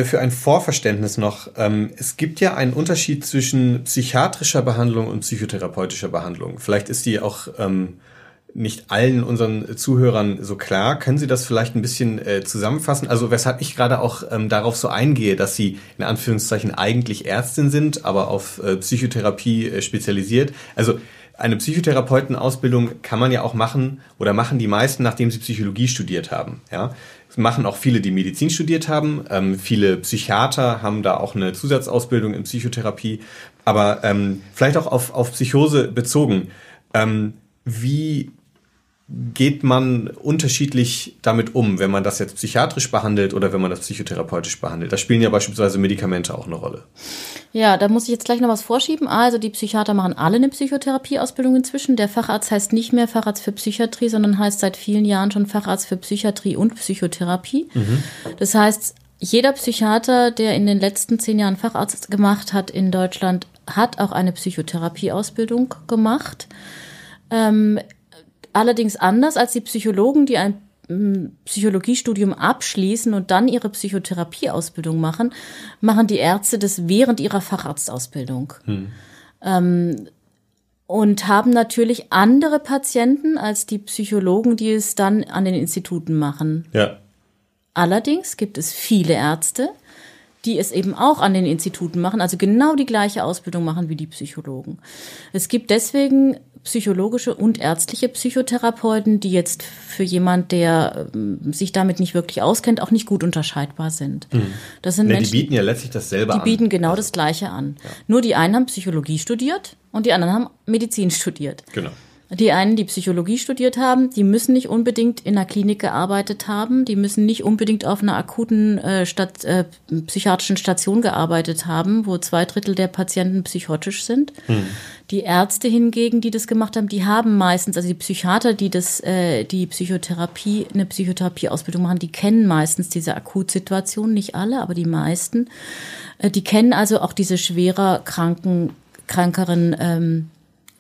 Für ein Vorverständnis noch. Es gibt ja einen Unterschied zwischen psychiatrischer Behandlung und psychotherapeutischer Behandlung. Vielleicht ist die auch nicht allen unseren Zuhörern so klar. Können Sie das vielleicht ein bisschen zusammenfassen? Also weshalb ich gerade auch darauf so eingehe, dass Sie in Anführungszeichen eigentlich Ärztin sind, aber auf Psychotherapie spezialisiert. Also eine Psychotherapeutenausbildung kann man ja auch machen oder machen die meisten, nachdem sie Psychologie studiert haben, ja. Machen auch viele, die Medizin studiert haben. Ähm, viele Psychiater haben da auch eine Zusatzausbildung in Psychotherapie. Aber ähm, vielleicht auch auf, auf Psychose bezogen. Ähm, wie geht man unterschiedlich damit um, wenn man das jetzt psychiatrisch behandelt oder wenn man das psychotherapeutisch behandelt? Da spielen ja beispielsweise Medikamente auch eine Rolle. Ja, da muss ich jetzt gleich noch was vorschieben. Also die Psychiater machen alle eine Psychotherapieausbildung inzwischen. Der Facharzt heißt nicht mehr Facharzt für Psychiatrie, sondern heißt seit vielen Jahren schon Facharzt für Psychiatrie und Psychotherapie. Mhm. Das heißt, jeder Psychiater, der in den letzten zehn Jahren Facharzt gemacht hat in Deutschland, hat auch eine Psychotherapieausbildung gemacht. Ähm, Allerdings anders als die Psychologen, die ein Psychologiestudium abschließen und dann ihre Psychotherapieausbildung machen, machen die Ärzte das während ihrer Facharztausbildung. Hm. Ähm, und haben natürlich andere Patienten als die Psychologen, die es dann an den Instituten machen. Ja. Allerdings gibt es viele Ärzte, die es eben auch an den Instituten machen, also genau die gleiche Ausbildung machen wie die Psychologen. Es gibt deswegen psychologische und ärztliche Psychotherapeuten, die jetzt für jemand, der sich damit nicht wirklich auskennt, auch nicht gut unterscheidbar sind. Das sind nee, Menschen, die bieten ja letztlich dasselbe an. Die bieten genau also. das Gleiche an. Ja. Nur die einen haben Psychologie studiert und die anderen haben Medizin studiert. Genau. Die einen, die Psychologie studiert haben, die müssen nicht unbedingt in einer Klinik gearbeitet haben, die müssen nicht unbedingt auf einer akuten äh, Stat- äh, psychiatrischen Station gearbeitet haben, wo zwei Drittel der Patienten psychotisch sind. Hm. Die Ärzte hingegen, die das gemacht haben, die haben meistens, also die Psychiater, die das, äh, die Psychotherapie, eine Psychotherapieausbildung machen, die kennen meistens diese Akutsituation, nicht alle, aber die meisten. Äh, die kennen also auch diese schwerer kranken, krankeren ähm,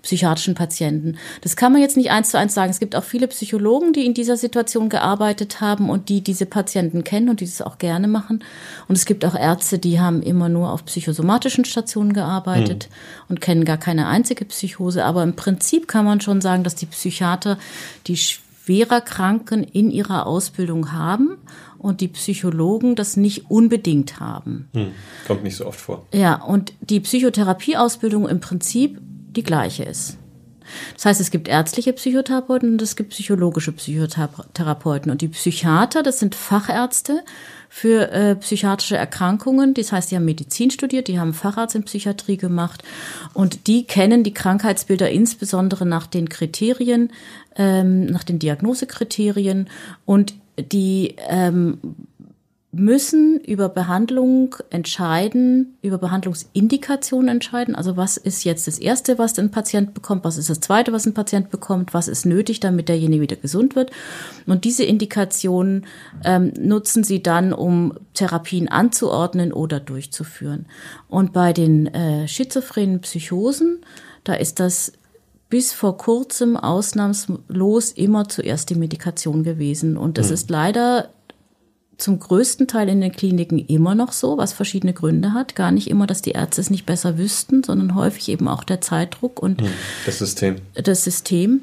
psychiatrischen Patienten. Das kann man jetzt nicht eins zu eins sagen. Es gibt auch viele Psychologen, die in dieser Situation gearbeitet haben und die diese Patienten kennen und die das auch gerne machen. Und es gibt auch Ärzte, die haben immer nur auf psychosomatischen Stationen gearbeitet hm. und kennen gar keine einzige Psychose. Aber im Prinzip kann man schon sagen, dass die Psychiater die schwerer Kranken in ihrer Ausbildung haben und die Psychologen das nicht unbedingt haben. Hm. Kommt nicht so oft vor. Ja, und die Psychotherapieausbildung im Prinzip die gleiche ist. Das heißt, es gibt ärztliche Psychotherapeuten und es gibt psychologische Psychotherapeuten. Und die Psychiater, das sind Fachärzte für äh, psychiatrische Erkrankungen. Das heißt, die haben Medizin studiert, die haben Facharzt in Psychiatrie gemacht. Und die kennen die Krankheitsbilder insbesondere nach den Kriterien, ähm, nach den Diagnosekriterien. Und die ähm, müssen über Behandlung entscheiden, über Behandlungsindikationen entscheiden. Also was ist jetzt das Erste, was ein Patient bekommt? Was ist das Zweite, was ein Patient bekommt? Was ist nötig, damit derjenige wieder gesund wird? Und diese Indikationen ähm, nutzen sie dann, um Therapien anzuordnen oder durchzuführen. Und bei den äh, schizophrenen Psychosen, da ist das bis vor kurzem ausnahmslos immer zuerst die Medikation gewesen. Und das [S2] Hm. [S1] Ist leider zum größten Teil in den Kliniken immer noch so, was verschiedene Gründe hat. Gar nicht immer, dass die Ärzte es nicht besser wüssten, sondern häufig eben auch der Zeitdruck und das System. Das System.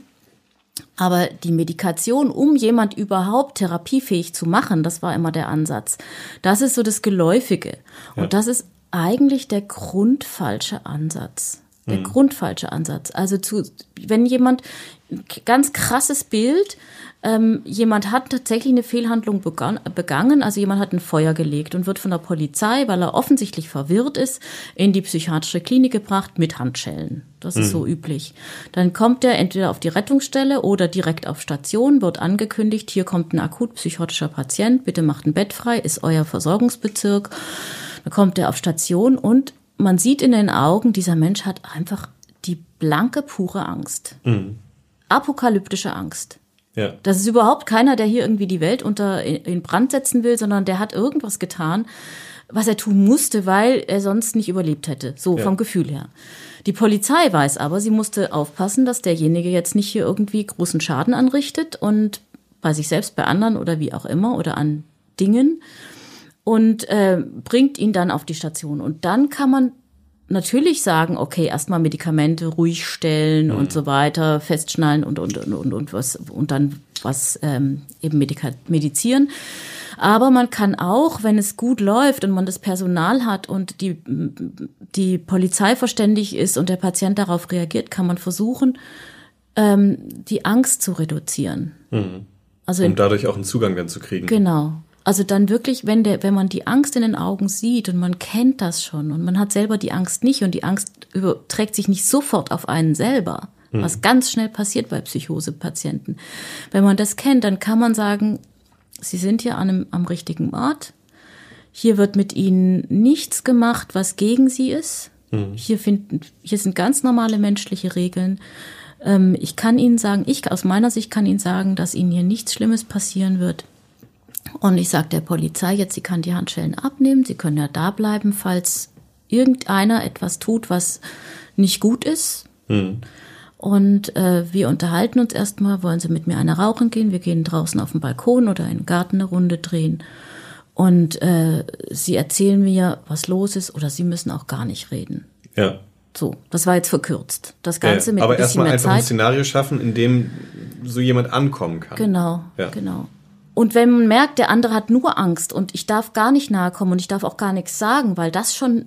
Aber die Medikation, um jemand überhaupt therapiefähig zu machen, das war immer der Ansatz. Das ist so das Geläufige. Ja. Und das ist eigentlich der grundfalsche Ansatz. Der grundfalsche Ansatz. Also zu, wenn jemand, ganz krasses Bild, ähm, jemand hat tatsächlich eine Fehlhandlung begangen, also jemand hat ein Feuer gelegt und wird von der Polizei, weil er offensichtlich verwirrt ist, in die psychiatrische Klinik gebracht mit Handschellen. Das ist mhm. so üblich. Dann kommt er entweder auf die Rettungsstelle oder direkt auf Station, wird angekündigt, hier kommt ein akut psychotischer Patient, bitte macht ein Bett frei, ist euer Versorgungsbezirk. Dann kommt er auf Station und man sieht in den Augen, dieser Mensch hat einfach die blanke, pure Angst. Mhm. Apokalyptische Angst. Ja. Das ist überhaupt keiner, der hier irgendwie die Welt unter in Brand setzen will, sondern der hat irgendwas getan, was er tun musste, weil er sonst nicht überlebt hätte. So ja. Vom Gefühl her. Die Polizei weiß aber, sie musste aufpassen, dass derjenige jetzt nicht hier irgendwie großen Schaden anrichtet und bei sich selbst, bei anderen oder wie auch immer oder an Dingen. Und äh, bringt ihn dann auf die Station. Und dann kann man natürlich sagen, okay, erstmal Medikamente ruhig stellen mhm. und so weiter, festschnallen und und und und, und was und dann was ähm, eben medika- medizieren. Aber man kann auch, wenn es gut läuft und man das Personal hat und die, die Polizei verständig ist und der Patient darauf reagiert, kann man versuchen, ähm, die Angst zu reduzieren. Mhm. Also um in, dadurch auch einen Zugang dann zu kriegen. Genau. Also dann wirklich, wenn der, wenn man die Angst in den Augen sieht und man kennt das schon und man hat selber die Angst nicht und die Angst überträgt sich nicht sofort auf einen selber, mhm. was ganz schnell passiert bei Psychosepatienten. Wenn man das kennt, dann kann man sagen, Sie sind hier an einem, am richtigen Ort. Hier wird mit Ihnen nichts gemacht, was gegen Sie ist. Mhm. Hier finden, hier sind ganz normale menschliche Regeln. Ähm, ich kann Ihnen sagen, ich aus meiner Sicht kann Ihnen sagen, dass Ihnen hier nichts Schlimmes passieren wird. Und ich sage der Polizei jetzt, sie kann die Handschellen abnehmen, sie können ja da bleiben, falls irgendeiner etwas tut, was nicht gut ist. Mhm. Und äh, wir unterhalten uns erstmal, wollen Sie mit mir eine rauchen gehen? Wir gehen draußen auf den Balkon oder in den Garten eine Runde drehen. Und äh, Sie erzählen mir, was los ist, oder Sie müssen auch gar nicht reden. Ja. So, das war jetzt verkürzt. Das Ganze ja, mit ein bisschen erstmal mehr Zeit. Aber erstmal einfach ein Szenario schaffen, in dem so jemand ankommen kann. Genau, ja. genau. Und wenn man merkt, der andere hat nur Angst und ich darf gar nicht nahe kommen und ich darf auch gar nichts sagen, weil das schon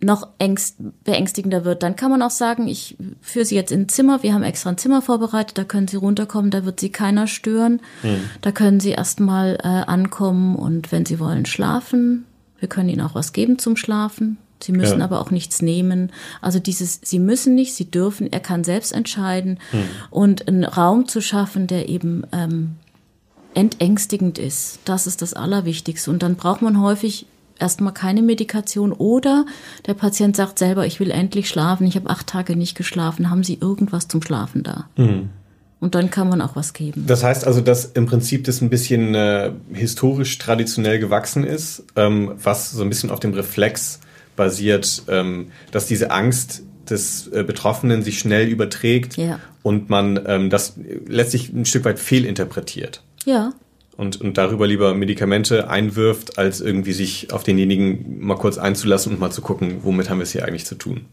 noch ängst, beängstigender wird, dann kann man auch sagen, ich führe Sie jetzt in ein Zimmer, wir haben extra ein Zimmer vorbereitet, da können Sie runterkommen, da wird Sie keiner stören, mhm. da können Sie erstmal äh, ankommen und wenn Sie wollen schlafen, wir können Ihnen auch was geben zum Schlafen, Sie müssen ja. aber auch nichts nehmen, also dieses, Sie müssen nicht, Sie dürfen, er kann selbst entscheiden mhm. und einen Raum zu schaffen, der eben ähm, entängstigend ist. Das ist das Allerwichtigste. Und dann braucht man häufig erstmal keine Medikation oder der Patient sagt selber, ich will endlich schlafen, ich habe acht Tage nicht geschlafen, haben Sie irgendwas zum Schlafen da? Mhm. Und dann kann man auch was geben. Das heißt also, dass im Prinzip das ein bisschen äh, historisch traditionell gewachsen ist, ähm, was so ein bisschen auf dem Reflex basiert, ähm, dass diese Angst des äh, Betroffenen sich schnell überträgt ja. und man ähm, das letztlich ein Stück weit fehlinterpretiert. Ja. Und, und darüber lieber Medikamente einwirft, als irgendwie sich auf denjenigen mal kurz einzulassen und mal zu gucken, womit haben wir es hier eigentlich zu tun.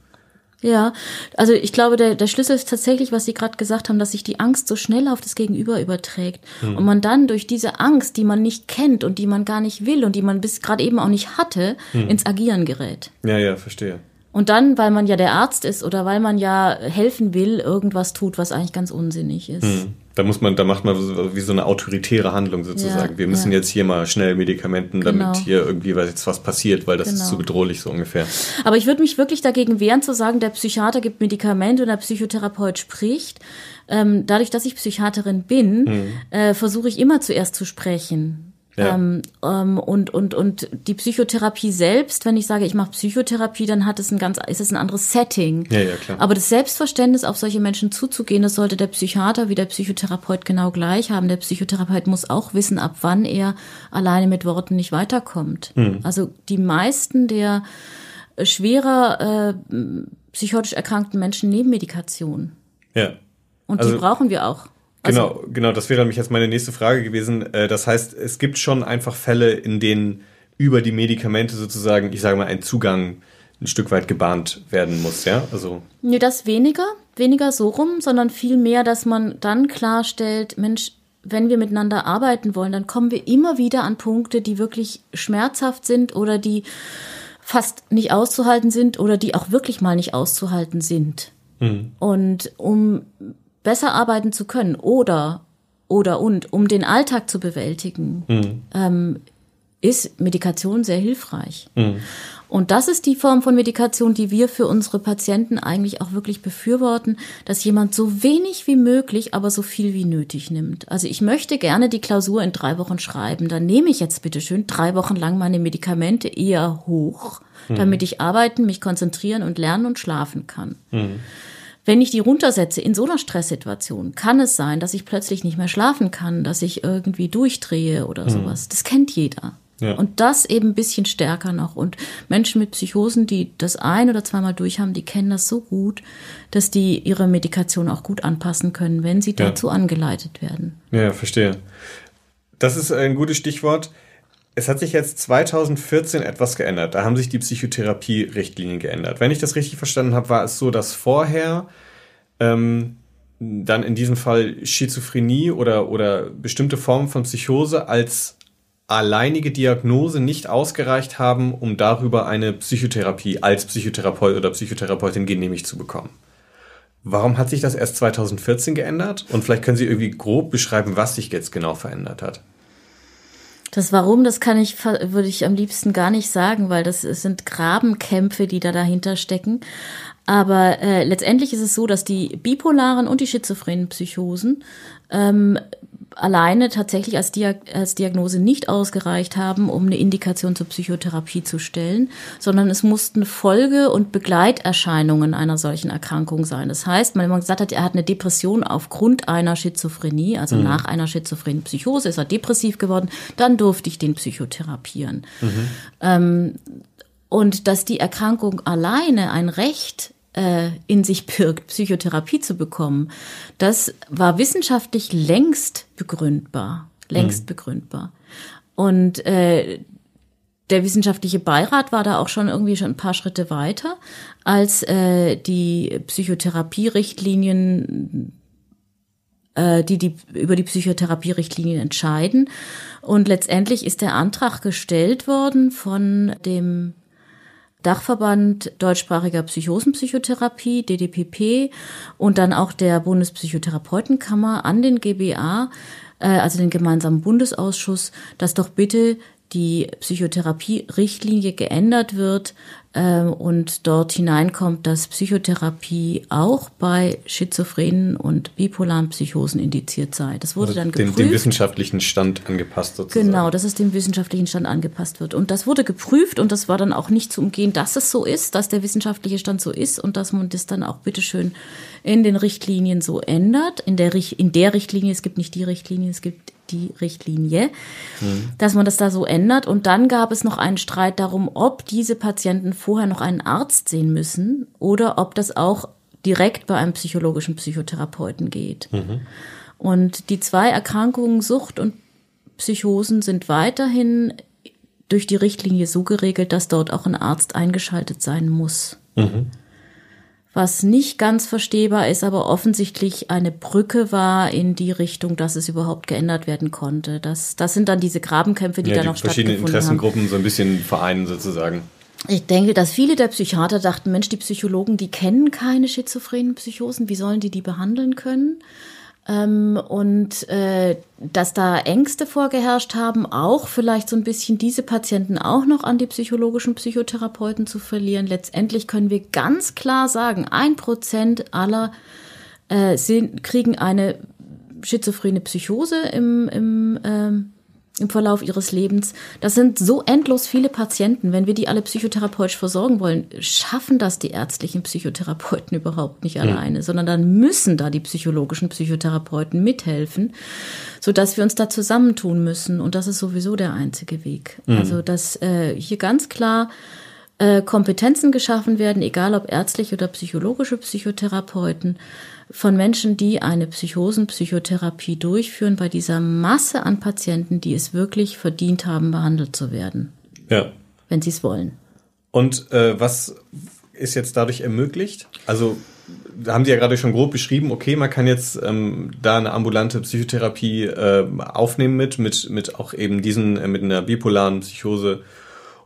Ja, also ich glaube, der, der Schlüssel ist tatsächlich, was Sie gerade gesagt haben, dass sich die Angst so schnell auf das Gegenüber überträgt. Hm. Und man dann durch diese Angst, die man nicht kennt und die man gar nicht will und die man bis gerade eben auch nicht hatte, hm. ins Agieren gerät. Ja, ja, verstehe. Und dann, weil man ja der Arzt ist oder weil man ja helfen will, irgendwas tut, was eigentlich ganz unsinnig ist. Hm. Da muss man, da macht man so, wie so eine autoritäre Handlung sozusagen. Ja, wir müssen ja. jetzt hier mal schnell Medikamenten, damit genau. hier irgendwie was, jetzt was passiert, weil das genau. ist zu bedrohlich so ungefähr. Aber ich würde mich wirklich dagegen wehren zu sagen, der Psychiater gibt Medikamente und der Psychotherapeut spricht. Ähm, dadurch, dass ich Psychiaterin bin, mhm. äh, versuche ich immer zuerst zu sprechen. Ja. Ähm, ähm, und und und die Psychotherapie selbst, wenn ich sage, ich mache Psychotherapie, dann hat es ein ganz, ist es ein anderes Setting. Ja, ja, klar. Aber das Selbstverständnis, auf solche Menschen zuzugehen, das sollte der Psychiater wie der Psychotherapeut genau gleich haben. Der Psychotherapeut muss auch wissen, ab wann er alleine mit Worten nicht weiterkommt. Mhm. Also die meisten der schwerer äh, psychotisch erkrankten Menschen nehmen Medikation. Ja. Und also, die brauchen wir auch. Genau, also, genau, das wäre nämlich jetzt meine nächste Frage gewesen. Das heißt, es gibt schon einfach Fälle, in denen über die Medikamente sozusagen, ich sage mal, ein Zugang ein Stück weit gebahnt werden muss, ja? Also nee, das weniger, weniger so rum, sondern viel mehr, dass man dann klarstellt, Mensch, wenn wir miteinander arbeiten wollen, dann kommen wir immer wieder an Punkte, die wirklich schmerzhaft sind oder die fast nicht auszuhalten sind oder die auch wirklich mal nicht auszuhalten sind. Mhm. Und um besser arbeiten zu können oder, oder und, um den Alltag zu bewältigen, mhm. ähm, ist Medikation sehr hilfreich. Mhm. Und das ist die Form von Medikation, die wir für unsere Patienten eigentlich auch wirklich befürworten, dass jemand so wenig wie möglich, aber so viel wie nötig nimmt. Also ich möchte gerne die Klausur in drei Wochen schreiben. Dann nehme ich jetzt bitte schön drei Wochen lang meine Medikamente eher hoch, mhm. damit ich arbeiten, mich konzentrieren und lernen und schlafen kann. Mhm. Wenn ich die runtersetze in so einer Stresssituation, kann es sein, dass ich plötzlich nicht mehr schlafen kann, dass ich irgendwie durchdrehe oder mhm. sowas. Das kennt jeder. Ja. Und das eben ein bisschen stärker noch. Und Menschen mit Psychosen, die das ein- oder zweimal durchhaben, die kennen das so gut, dass die ihre Medikation auch gut anpassen können, wenn sie ja. dazu angeleitet werden. Ja, verstehe. Das ist ein gutes Stichwort. Es hat sich jetzt zweitausendvierzehn etwas geändert. Da haben sich die Psychotherapie-Richtlinien geändert. Wenn ich das richtig verstanden habe, war es so, dass vorher ähm, dann in diesem Fall Schizophrenie oder, oder bestimmte Formen von Psychose als alleinige Diagnose nicht ausgereicht haben, um darüber eine Psychotherapie als Psychotherapeut oder Psychotherapeutin genehmigt zu bekommen. Warum hat sich das erst zweitausendvierzehn geändert? Und vielleicht können Sie irgendwie grob beschreiben, was sich jetzt genau verändert hat. Das Warum, das kann ich, würde ich am liebsten gar nicht sagen, weil das sind Grabenkämpfe, die da dahinter stecken. Aber äh, letztendlich ist es so, dass die bipolaren und die schizophrenen Psychosen ähm, alleine tatsächlich als, Diag- als Diagnose nicht ausgereicht haben, um eine Indikation zur Psychotherapie zu stellen, sondern es mussten Folge- und Begleiterscheinungen einer solchen Erkrankung sein. Das heißt, wenn man gesagt hat, er hat eine Depression aufgrund einer Schizophrenie, also mhm. nach einer schizophrenen Psychose ist er depressiv geworden, dann durfte ich den psychotherapieren. Mhm. Ähm, und dass die Erkrankung alleine ein Recht äh, in sich birgt, Psychotherapie zu bekommen, das war wissenschaftlich längst begründbar. Längst mhm. begründbar. Und äh, der wissenschaftliche Beirat war da auch schon irgendwie schon ein paar Schritte weiter, als äh, die Psychotherapie-Richtlinien, äh, die, die über die Psychotherapie-Richtlinien entscheiden. Und letztendlich ist der Antrag gestellt worden von dem Dachverband Deutschsprachiger Psychosenpsychotherapie, D D P P, und dann auch der Bundespsychotherapeutenkammer an den G B A, äh, also den gemeinsamen Bundesausschuss, dass doch bitte die Psychotherapie-Richtlinie geändert wird äh, und dort hineinkommt, dass Psychotherapie auch bei schizophrenen und bipolaren Psychosen indiziert sei. Das wurde also dann geprüft. Dem, dem wissenschaftlichen Stand angepasst sozusagen. Genau, dass es dem wissenschaftlichen Stand angepasst wird. Und das wurde geprüft und das war dann auch nicht zu umgehen, dass es so ist, dass der wissenschaftliche Stand so ist und dass man das dann auch bitteschön in den Richtlinien so ändert. In der, in der Richtlinie, es gibt nicht die Richtlinie, es gibt die Richtlinie, mhm. dass man das da so ändert. Und dann gab es noch einen Streit darum, ob diese Patienten vorher noch einen Arzt sehen müssen oder ob das auch direkt bei einem psychologischen Psychotherapeuten geht. Mhm. Und die zwei Erkrankungen, Sucht und Psychosen, sind weiterhin durch die Richtlinie so geregelt, dass dort auch ein Arzt eingeschaltet sein muss. Mhm. Was nicht ganz verstehbar ist, aber offensichtlich eine Brücke war in die Richtung, dass es überhaupt geändert werden konnte. Das, das sind dann diese Grabenkämpfe, die ja, da noch die stattgefunden haben. Verschiedene Interessengruppen so ein bisschen vereinen sozusagen. Ich denke, dass viele der Psychiater dachten, Mensch, die Psychologen, die kennen keine schizophrenen Psychosen, wie sollen die die behandeln können? Und äh, dass da Ängste vorgeherrscht haben, auch vielleicht so ein bisschen diese Patienten auch noch an die psychologischen Psychotherapeuten zu verlieren. Letztendlich können wir ganz klar sagen, ein Prozent aller äh, sind, kriegen eine schizophrene Psychose im, im, äh, im Verlauf ihres Lebens. Das sind so endlos viele Patienten. Wenn wir die alle psychotherapeutisch versorgen wollen, schaffen das die ärztlichen Psychotherapeuten überhaupt nicht alleine, ja. sondern dann müssen da die psychologischen Psychotherapeuten mithelfen, sodass wir uns da zusammentun müssen. Und das ist sowieso der einzige Weg. Mhm. Also, dass äh, hier ganz klar äh, Kompetenzen geschaffen werden, egal ob ärztliche oder psychologische Psychotherapeuten, von Menschen, die eine Psychosenpsychotherapie durchführen, bei dieser Masse an Patienten, die es wirklich verdient haben, behandelt zu werden. Ja. Wenn sie es wollen. Und äh, was ist jetzt dadurch ermöglicht? Also, da haben Sie ja gerade schon grob beschrieben, okay, man kann jetzt ähm, da eine ambulante Psychotherapie äh, aufnehmen mit, mit, mit auch eben diesen, äh, mit einer bipolaren Psychose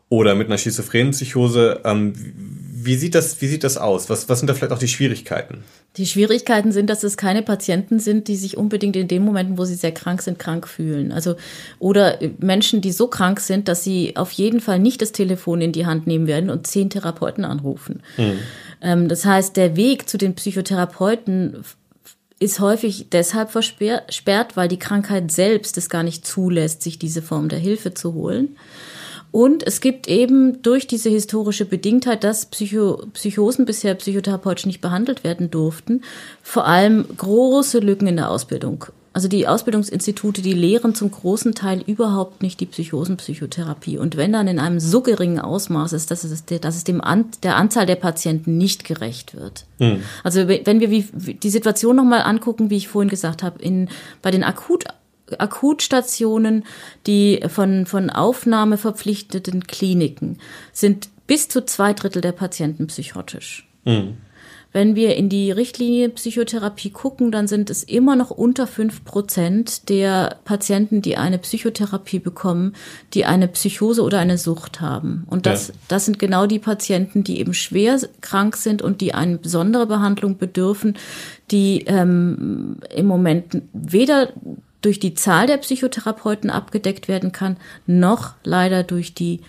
oder mit einer schizophrenen Psychose. Ähm, Wie sieht das, wie sieht das aus? Was, was sind da vielleicht auch die Schwierigkeiten? Die Schwierigkeiten sind, dass es keine Patienten sind, die sich unbedingt in den Momenten, wo sie sehr krank sind, krank fühlen. Also, oder Menschen, die so krank sind, dass sie auf jeden Fall nicht das Telefon in die Hand nehmen werden und zehn Therapeuten anrufen. Mhm. Ähm, das heißt, der Weg zu den Psychotherapeuten ist häufig deshalb versperrt, weil die Krankheit selbst es gar nicht zulässt, sich diese Form der Hilfe zu holen. Und es gibt eben durch diese historische Bedingtheit, dass Psycho- Psychosen bisher psychotherapeutisch nicht behandelt werden durften, vor allem große Lücken in der Ausbildung. Also die Ausbildungsinstitute, die lehren zum großen Teil überhaupt nicht die Psychosenpsychotherapie. Und wenn dann in einem so geringen Ausmaß ist, dass es, dass es dem An- der Anzahl der Patienten nicht gerecht wird. Mhm. Also wenn wir wie, wie die Situation nochmal angucken, wie ich vorhin gesagt habe, in, bei den Akut Akutstationen, die von, von Aufnahme verpflichteten Kliniken, sind bis zu zwei Drittel der Patienten psychotisch. Mhm. Wenn wir in die Richtlinie Psychotherapie gucken, dann sind es immer noch unter fünf Prozent der Patienten, die eine Psychotherapie bekommen, die eine Psychose oder eine Sucht haben. Und das, ja. das sind genau die Patienten, die eben schwer krank sind und die eine besondere Behandlung bedürfen, die ähm, im Moment weder durch die Zahl der Psychotherapeuten abgedeckt werden kann, noch leider durch die,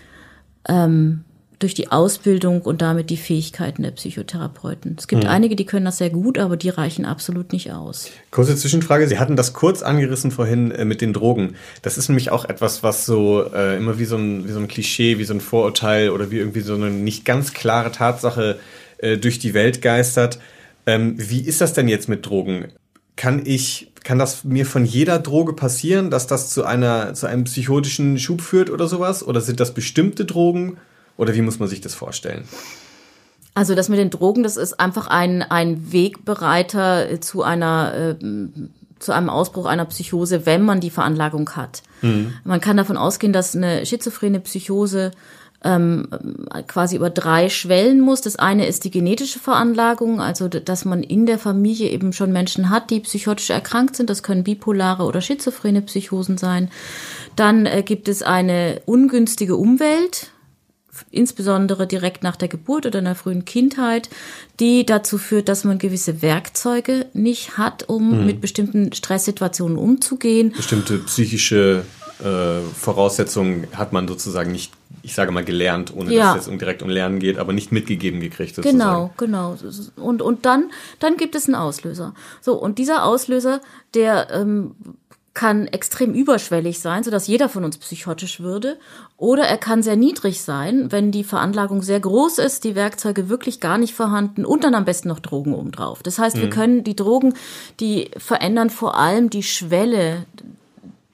ähm, durch die Ausbildung und damit die Fähigkeiten der Psychotherapeuten. Es gibt mhm. einige, die können das sehr gut, aber die reichen absolut nicht aus. Kurze Zwischenfrage. Sie hatten das kurz angerissen vorhin äh, mit den Drogen. Das ist nämlich auch etwas, was so äh, immer wie so, ein, wie so ein Klischee, wie so ein Vorurteil oder wie irgendwie so eine nicht ganz klare Tatsache äh, durch die Welt geistert. Ähm, wie ist das denn jetzt mit Drogen? Kann ich, kann das mir von jeder Droge passieren, dass das zu einer, zu einem psychotischen Schub führt oder sowas? Oder sind das bestimmte Drogen? Oder wie muss man sich das vorstellen? Also das mit den Drogen, das ist einfach ein, ein Wegbereiter zu einer, äh, zu einem Ausbruch einer Psychose, wenn man die Veranlagung hat. Mhm. Man kann davon ausgehen, dass eine schizophrene Psychose ähm, quasi über drei Schwellen muss. Das eine ist die genetische Veranlagung, also dass man in der Familie eben schon Menschen hat, die psychotisch erkrankt sind. Das können bipolare oder schizophrene Psychosen sein. Dann äh, gibt es eine ungünstige Umwelt, insbesondere direkt nach der Geburt oder in der frühen Kindheit, die dazu führt, dass man gewisse Werkzeuge nicht hat, um mhm. mit bestimmten Stresssituationen umzugehen. Bestimmte psychische äh, Voraussetzungen hat man sozusagen nicht, ich sage mal, gelernt, ohne ja. dass es jetzt direkt um Lernen geht, aber nicht mitgegeben gekriegt sozusagen. Genau, genau. Und, und dann, dann gibt es einen Auslöser. So, und dieser Auslöser, der ähm, kann extrem überschwellig sein, sodass jeder von uns psychotisch würde. Oder er kann sehr niedrig sein, wenn die Veranlagung sehr groß ist, die Werkzeuge wirklich gar nicht vorhanden und dann am besten noch Drogen obendrauf. Das heißt, mhm. wir können die Drogen, die verändern vor allem die Schwelle,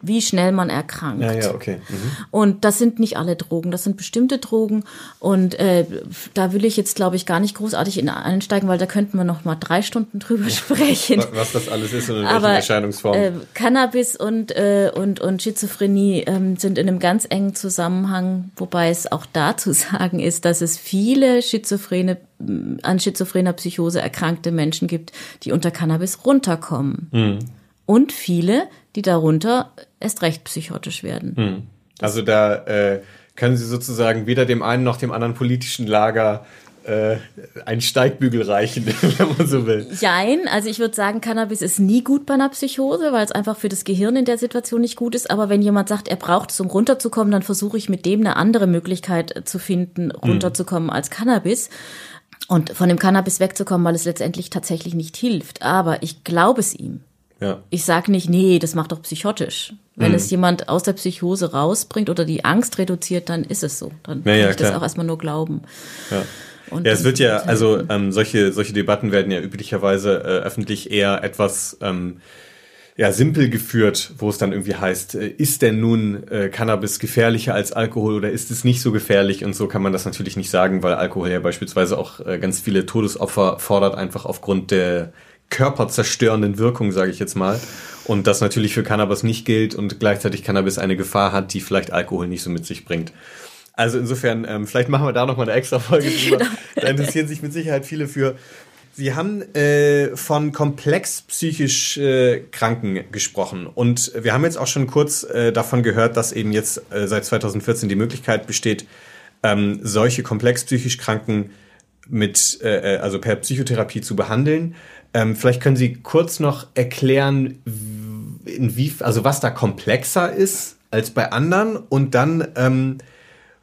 wie schnell man erkrankt. Ja, ja, okay. Mhm. Und das sind nicht alle Drogen, das sind bestimmte Drogen. Und äh, da will ich jetzt, glaube ich, gar nicht großartig in einsteigen, weil da könnten wir noch mal drei Stunden drüber sprechen. Was das alles ist und in welchen Erscheinungsformen. Äh, Cannabis und, äh, und, und Schizophrenie ähm, sind in einem ganz engen Zusammenhang, wobei es auch da zu sagen ist, dass es viele schizophrene an schizophrener Psychose erkrankte Menschen gibt, die unter Cannabis runterkommen. Mhm. Und viele, die darunter erst recht psychotisch werden. Hm. Also da äh, können sie sozusagen weder dem einen noch dem anderen politischen Lager äh, einen Steigbügel reichen, wenn man so will. Jein, also ich würde sagen, Cannabis ist nie gut bei einer Psychose, weil es einfach für das Gehirn in der Situation nicht gut ist. Aber wenn jemand sagt, er braucht es, um runterzukommen, dann versuche ich mit dem eine andere Möglichkeit zu finden, runterzukommen mhm. als Cannabis. Und von dem Cannabis wegzukommen, weil es letztendlich tatsächlich nicht hilft. Aber ich glaube es ihm. Ja. Ich sage nicht, nee, das macht doch psychotisch. Wenn mhm. es jemand aus der Psychose rausbringt oder die Angst reduziert, dann ist es so. Dann ja, kann ja, ich klar. das auch erstmal nur glauben. Ja. Und ja, es wird ja, also ähm, solche, solche Debatten werden ja üblicherweise äh, öffentlich eher etwas ähm, ja, simpel geführt, wo es dann irgendwie heißt, äh, ist denn nun äh, Cannabis gefährlicher als Alkohol oder ist es nicht so gefährlich? Und so kann man das natürlich nicht sagen, weil Alkohol ja beispielsweise auch äh, ganz viele Todesopfer fordert, einfach aufgrund der körperzerstörenden Wirkung, sage ich jetzt mal. Und das natürlich für Cannabis nicht gilt und gleichzeitig Cannabis eine Gefahr hat, die vielleicht Alkohol nicht so mit sich bringt. Also insofern, ähm, vielleicht machen wir da nochmal eine extra Folge drüber. Genau. Da interessieren sich mit Sicherheit viele für. Sie haben äh, von komplex psychisch äh, Kranken gesprochen und wir haben jetzt auch schon kurz äh, davon gehört, dass eben jetzt äh, seit zweitausendvierzehn die Möglichkeit besteht, ähm, solche komplex psychisch Kranken mit, äh, also per Psychotherapie zu behandeln. Ähm, vielleicht können Sie kurz noch erklären, inwie, also was da komplexer ist als bei anderen und dann ähm,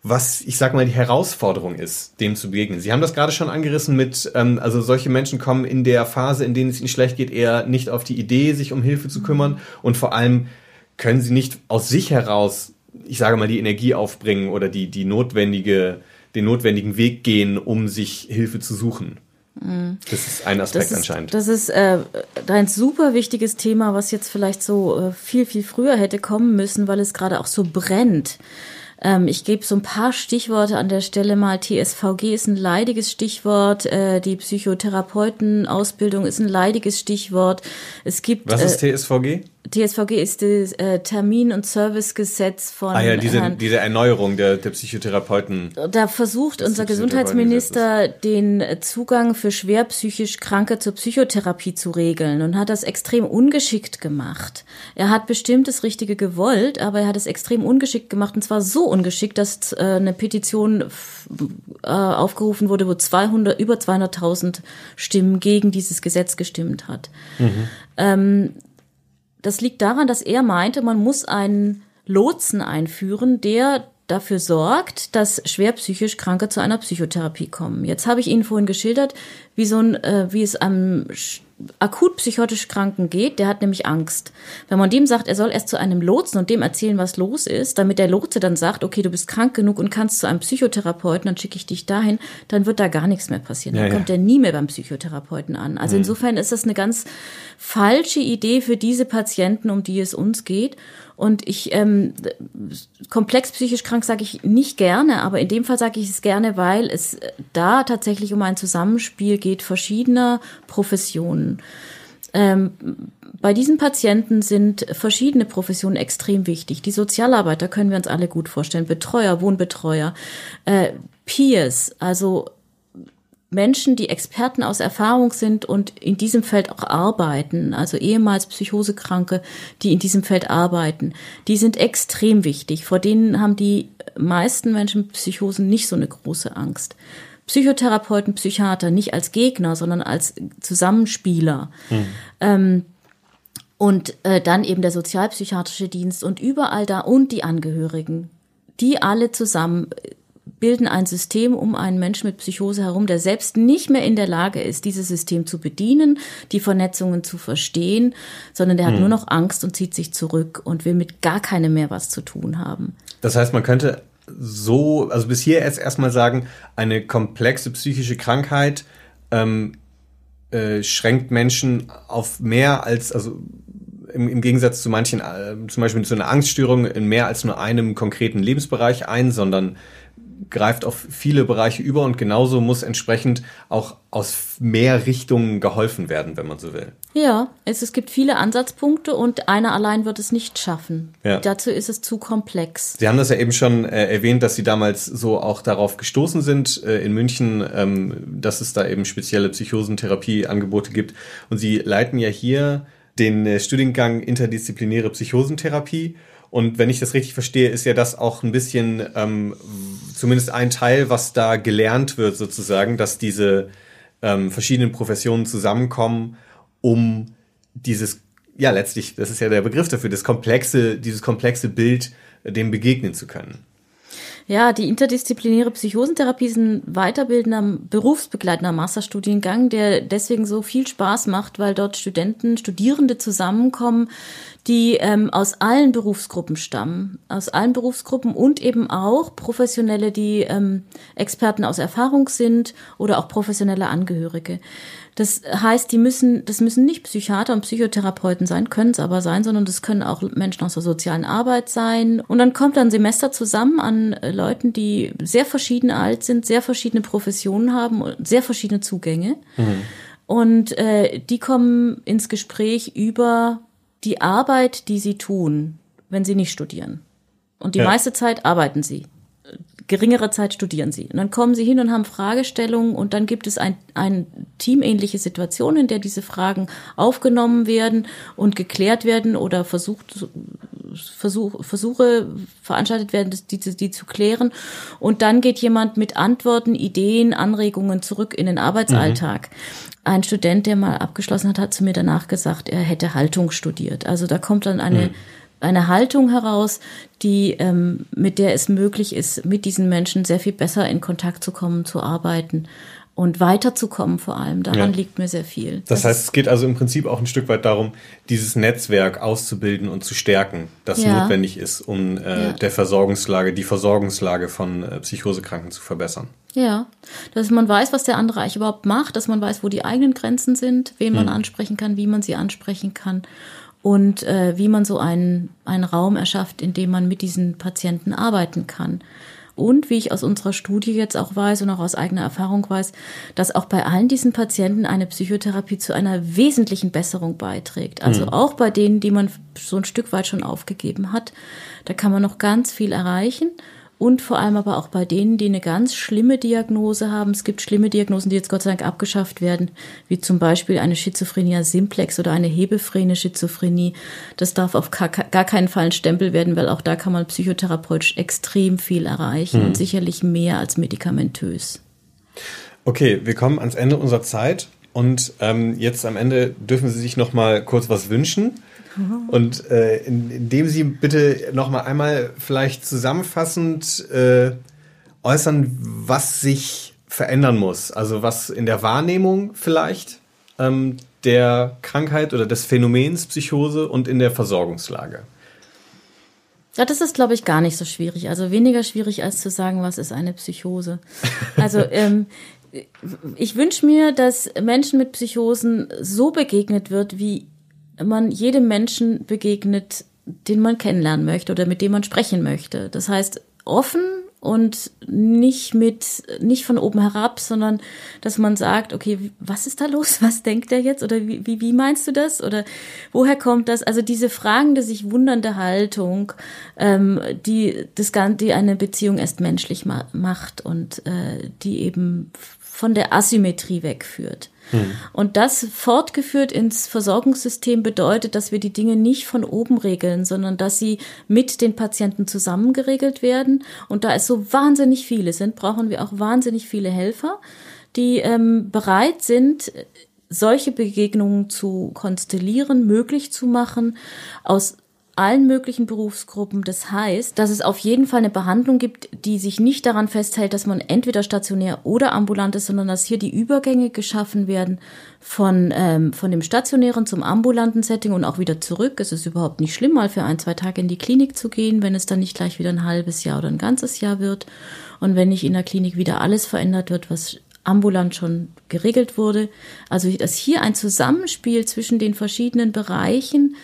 was, ich sag mal, die Herausforderung ist, dem zu begegnen. Sie haben das gerade schon angerissen mit, ähm, also solche Menschen kommen in der Phase, in denen es ihnen schlecht geht, eher nicht auf die Idee, sich um Hilfe zu kümmern. Und vor allem können sie nicht aus sich heraus, ich sage mal, die Energie aufbringen oder die, die notwendige, den notwendigen Weg gehen, um sich Hilfe zu suchen. Das ist ein Aspekt das ist, anscheinend. Das ist äh, ein super wichtiges Thema, was jetzt vielleicht so äh, viel, viel früher hätte kommen müssen, weil es gerade auch so brennt. Ich gebe so ein paar Stichworte an der Stelle mal. T S V G ist ein leidiges Stichwort. Die Psychotherapeutenausbildung ist ein leidiges Stichwort. Es gibt. Was ist T S V G? T S V G ist das Termin- und Servicegesetz von. Ah ja, diese, Herrn, diese Erneuerung der, der Psychotherapeuten. Da versucht unser Gesundheitsminister den Zugang für schwer psychisch Kranke zur Psychotherapie zu regeln und hat das extrem ungeschickt gemacht. Er hat bestimmt das Richtige gewollt, aber er hat es extrem ungeschickt gemacht und zwar so ungeschickt, dass äh, eine Petition f- äh, aufgerufen wurde, wo zweihundert, über zweihunderttausend Stimmen gegen dieses Gesetz gestimmt hat. Mhm. Ähm, das liegt daran, dass er meinte, man muss einen Lotsen einführen, der dafür sorgt, dass schwer psychisch Kranke zu einer Psychotherapie kommen. Jetzt habe ich Ihnen vorhin geschildert, wie so ein, äh, wie es am Sch- akut psychotisch Kranken geht, der hat nämlich Angst. Wenn man dem sagt, er soll erst zu einem Lotsen und dem erzählen, was los ist, damit der Lotse dann sagt, okay, du bist krank genug und kannst zu einem Psychotherapeuten, dann schicke ich dich dahin, dann wird da gar nichts mehr passieren. Dann ja, ja. kommt er nie mehr beim Psychotherapeuten an. Also mhm. insofern ist das eine ganz falsche Idee für diese Patienten, um die es uns geht. Und ich, ähm, komplex psychisch krank sage ich nicht gerne, aber in dem Fall sage ich es gerne, weil es da tatsächlich um ein Zusammenspiel geht verschiedener Professionen. Ähm, bei diesen Patienten sind verschiedene Professionen extrem wichtig. Die Sozialarbeiter können wir uns alle gut vorstellen, Betreuer, Wohnbetreuer, äh, Peers, also Menschen, die Experten aus Erfahrung sind und in diesem Feld auch arbeiten, also ehemals Psychosekranke, die in diesem Feld arbeiten, die sind extrem wichtig. Vor denen haben die meisten Menschen mit Psychosen nicht so eine große Angst. Psychotherapeuten, Psychiater, nicht als Gegner, sondern als Zusammenspieler. Mhm. Ähm, und äh, dann eben der sozialpsychiatrische Dienst und überall da und die Angehörigen, die alle zusammen bilden ein System um einen Menschen mit Psychose herum, der selbst nicht mehr in der Lage ist, dieses System zu bedienen, die Vernetzungen zu verstehen, sondern der hat hm. nur noch Angst und zieht sich zurück und will mit gar keinem mehr was zu tun haben. Das heißt, man könnte so, also bis hier jetzt erstmal sagen, eine komplexe psychische Krankheit ähm, äh, schränkt Menschen auf mehr als, also Im, im Gegensatz zu manchen, äh, zum Beispiel zu einer Angststörung, in mehr als nur einem konkreten Lebensbereich ein, sondern greift auf viele Bereiche über und genauso muss entsprechend auch aus mehr Richtungen geholfen werden, wenn man so will. Ja, es, es gibt viele Ansatzpunkte und einer allein wird es nicht schaffen. Ja. Dazu ist es zu komplex. Sie haben das ja eben schon äh, erwähnt, dass Sie damals so auch darauf gestoßen sind äh, in München, ähm, dass es da eben spezielle Psychosentherapie-Angebote gibt und Sie leiten ja hier den Studiengang Interdisziplinäre Psychosentherapie Und wenn ich das richtig verstehe, ist ja das auch ein bisschen ähm, zumindest ein Teil, was da gelernt wird sozusagen, dass diese ähm, verschiedenen Professionen zusammenkommen, um dieses, ja letztlich, das ist ja der Begriff dafür, das komplexe, dieses komplexe Bild dem begegnen zu können. Ja, die interdisziplinäre Psychosentherapie ist ein weiterbildender, berufsbegleitender Masterstudiengang, der deswegen so viel Spaß macht, weil dort Studenten, Studierende zusammenkommen, die ähm, aus allen Berufsgruppen stammen, aus allen Berufsgruppen und eben auch Professionelle, die ähm, Experten aus Erfahrung sind oder auch professionelle Angehörige. Das heißt, die müssen, das müssen nicht Psychiater und Psychotherapeuten sein, können es aber sein, sondern das können auch Menschen aus der sozialen Arbeit sein. Und dann kommt ein Semester zusammen an Leuten, die sehr verschieden alt sind, sehr verschiedene Professionen haben und sehr verschiedene Zugänge. Mhm. Und äh, die kommen ins Gespräch über die Arbeit, die sie tun, wenn sie nicht studieren. Und die ja. meiste Zeit arbeiten sie. Geringere Zeit studieren sie. Und dann kommen sie hin und haben Fragestellungen und dann gibt es ein, ein teamähnliche Situation, in der diese Fragen aufgenommen werden und geklärt werden oder versucht, versuch, Versuche veranstaltet werden, die, die zu klären. Und dann geht jemand mit Antworten, Ideen, Anregungen zurück in den Arbeitsalltag. Mhm. Ein Student, der mal abgeschlossen hat, hat zu mir danach gesagt, er hätte Haltung studiert. Also da kommt dann eine mhm. eine Haltung heraus, die ähm, mit der es möglich ist, mit diesen Menschen sehr viel besser in Kontakt zu kommen, zu arbeiten und weiterzukommen vor allem. Daran ja. liegt mir sehr viel. Das, das heißt, es geht also im Prinzip auch ein Stück weit darum, dieses Netzwerk auszubilden und zu stärken, das ja. notwendig ist, um äh, ja. der Versorgungslage, die Versorgungslage von äh, Psychosekranken zu verbessern. Ja, dass man weiß, was der andere eigentlich überhaupt macht, dass man weiß, wo die eigenen Grenzen sind, wen man hm. ansprechen kann, wie man sie ansprechen kann. Und äh, wie man so einen, einen Raum erschafft, in dem man mit diesen Patienten arbeiten kann. Und wie ich aus unserer Studie jetzt auch weiß und auch aus eigener Erfahrung weiß, dass auch bei allen diesen Patienten eine Psychotherapie zu einer wesentlichen Besserung beiträgt. Also mhm. auch bei denen, die man so ein Stück weit schon aufgegeben hat. Da kann man noch ganz viel erreichen. Und vor allem aber auch bei denen, die eine ganz schlimme Diagnose haben. Es gibt schlimme Diagnosen, die jetzt Gott sei Dank abgeschafft werden, wie zum Beispiel eine Schizophrenia simplex oder eine hebephrene Schizophrenie. Das darf auf gar keinen Fall ein Stempel werden, weil auch da kann man psychotherapeutisch extrem viel erreichen hm. und sicherlich mehr als medikamentös. Okay, wir kommen ans Ende unserer Zeit und ähm, jetzt am Ende dürfen Sie sich noch mal kurz was wünschen. Und äh, indem Sie bitte noch mal einmal vielleicht zusammenfassend äh, äußern, was sich verändern muss. Also was in der Wahrnehmung vielleicht ähm, der Krankheit oder des Phänomens Psychose und in der Versorgungslage. Ja, das ist, glaube ich, gar nicht so schwierig. Also weniger schwierig, als zu sagen, was ist eine Psychose. Also ähm, ich wünsche mir, dass Menschen mit Psychosen so begegnet wird, wie man jedem Menschen begegnet, den man kennenlernen möchte oder mit dem man sprechen möchte. Das heißt, offen und nicht mit, nicht von oben herab, sondern dass man sagt, okay, was ist da los? Was denkt der jetzt? Oder wie, wie, wie meinst du das? Oder woher kommt das? Also diese fragende, sich wundernde Haltung, ähm, die, das Ganze, die eine Beziehung erst menschlich ma- macht und äh, die eben von der Asymmetrie wegführt. Hm. Und das fortgeführt ins Versorgungssystem bedeutet, dass wir die Dinge nicht von oben regeln, sondern dass sie mit den Patienten zusammen geregelt werden. Und da es so wahnsinnig viele sind, brauchen wir auch wahnsinnig viele Helfer, die ähm, bereit sind, solche Begegnungen zu konstellieren, möglich zu machen, aus allen möglichen Berufsgruppen. Das heißt, dass es auf jeden Fall eine Behandlung gibt, die sich nicht daran festhält, dass man entweder stationär oder ambulant ist, sondern dass hier die Übergänge geschaffen werden von ähm, von dem stationären zum ambulanten Setting und auch wieder zurück. Es ist überhaupt nicht schlimm, mal für ein, zwei Tage in die Klinik zu gehen, wenn es dann nicht gleich wieder ein halbes Jahr oder ein ganzes Jahr wird und wenn nicht in der Klinik wieder alles verändert wird, was ambulant schon geregelt wurde. Also dass hier ein Zusammenspiel zwischen den verschiedenen Bereichen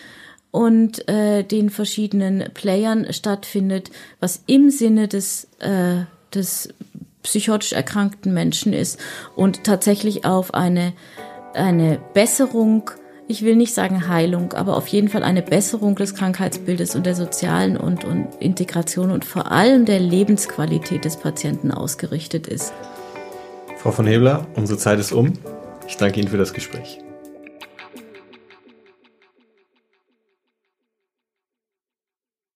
und äh, den verschiedenen Playern stattfindet, was im Sinne des, äh, des psychotisch erkrankten Menschen ist und tatsächlich auf eine, eine Besserung, ich will nicht sagen Heilung, aber auf jeden Fall eine Besserung des Krankheitsbildes und der sozialen und, und Integration und vor allem der Lebensqualität des Patienten ausgerichtet ist. Frau von Hebler, unsere Zeit ist um. Ich danke Ihnen für das Gespräch.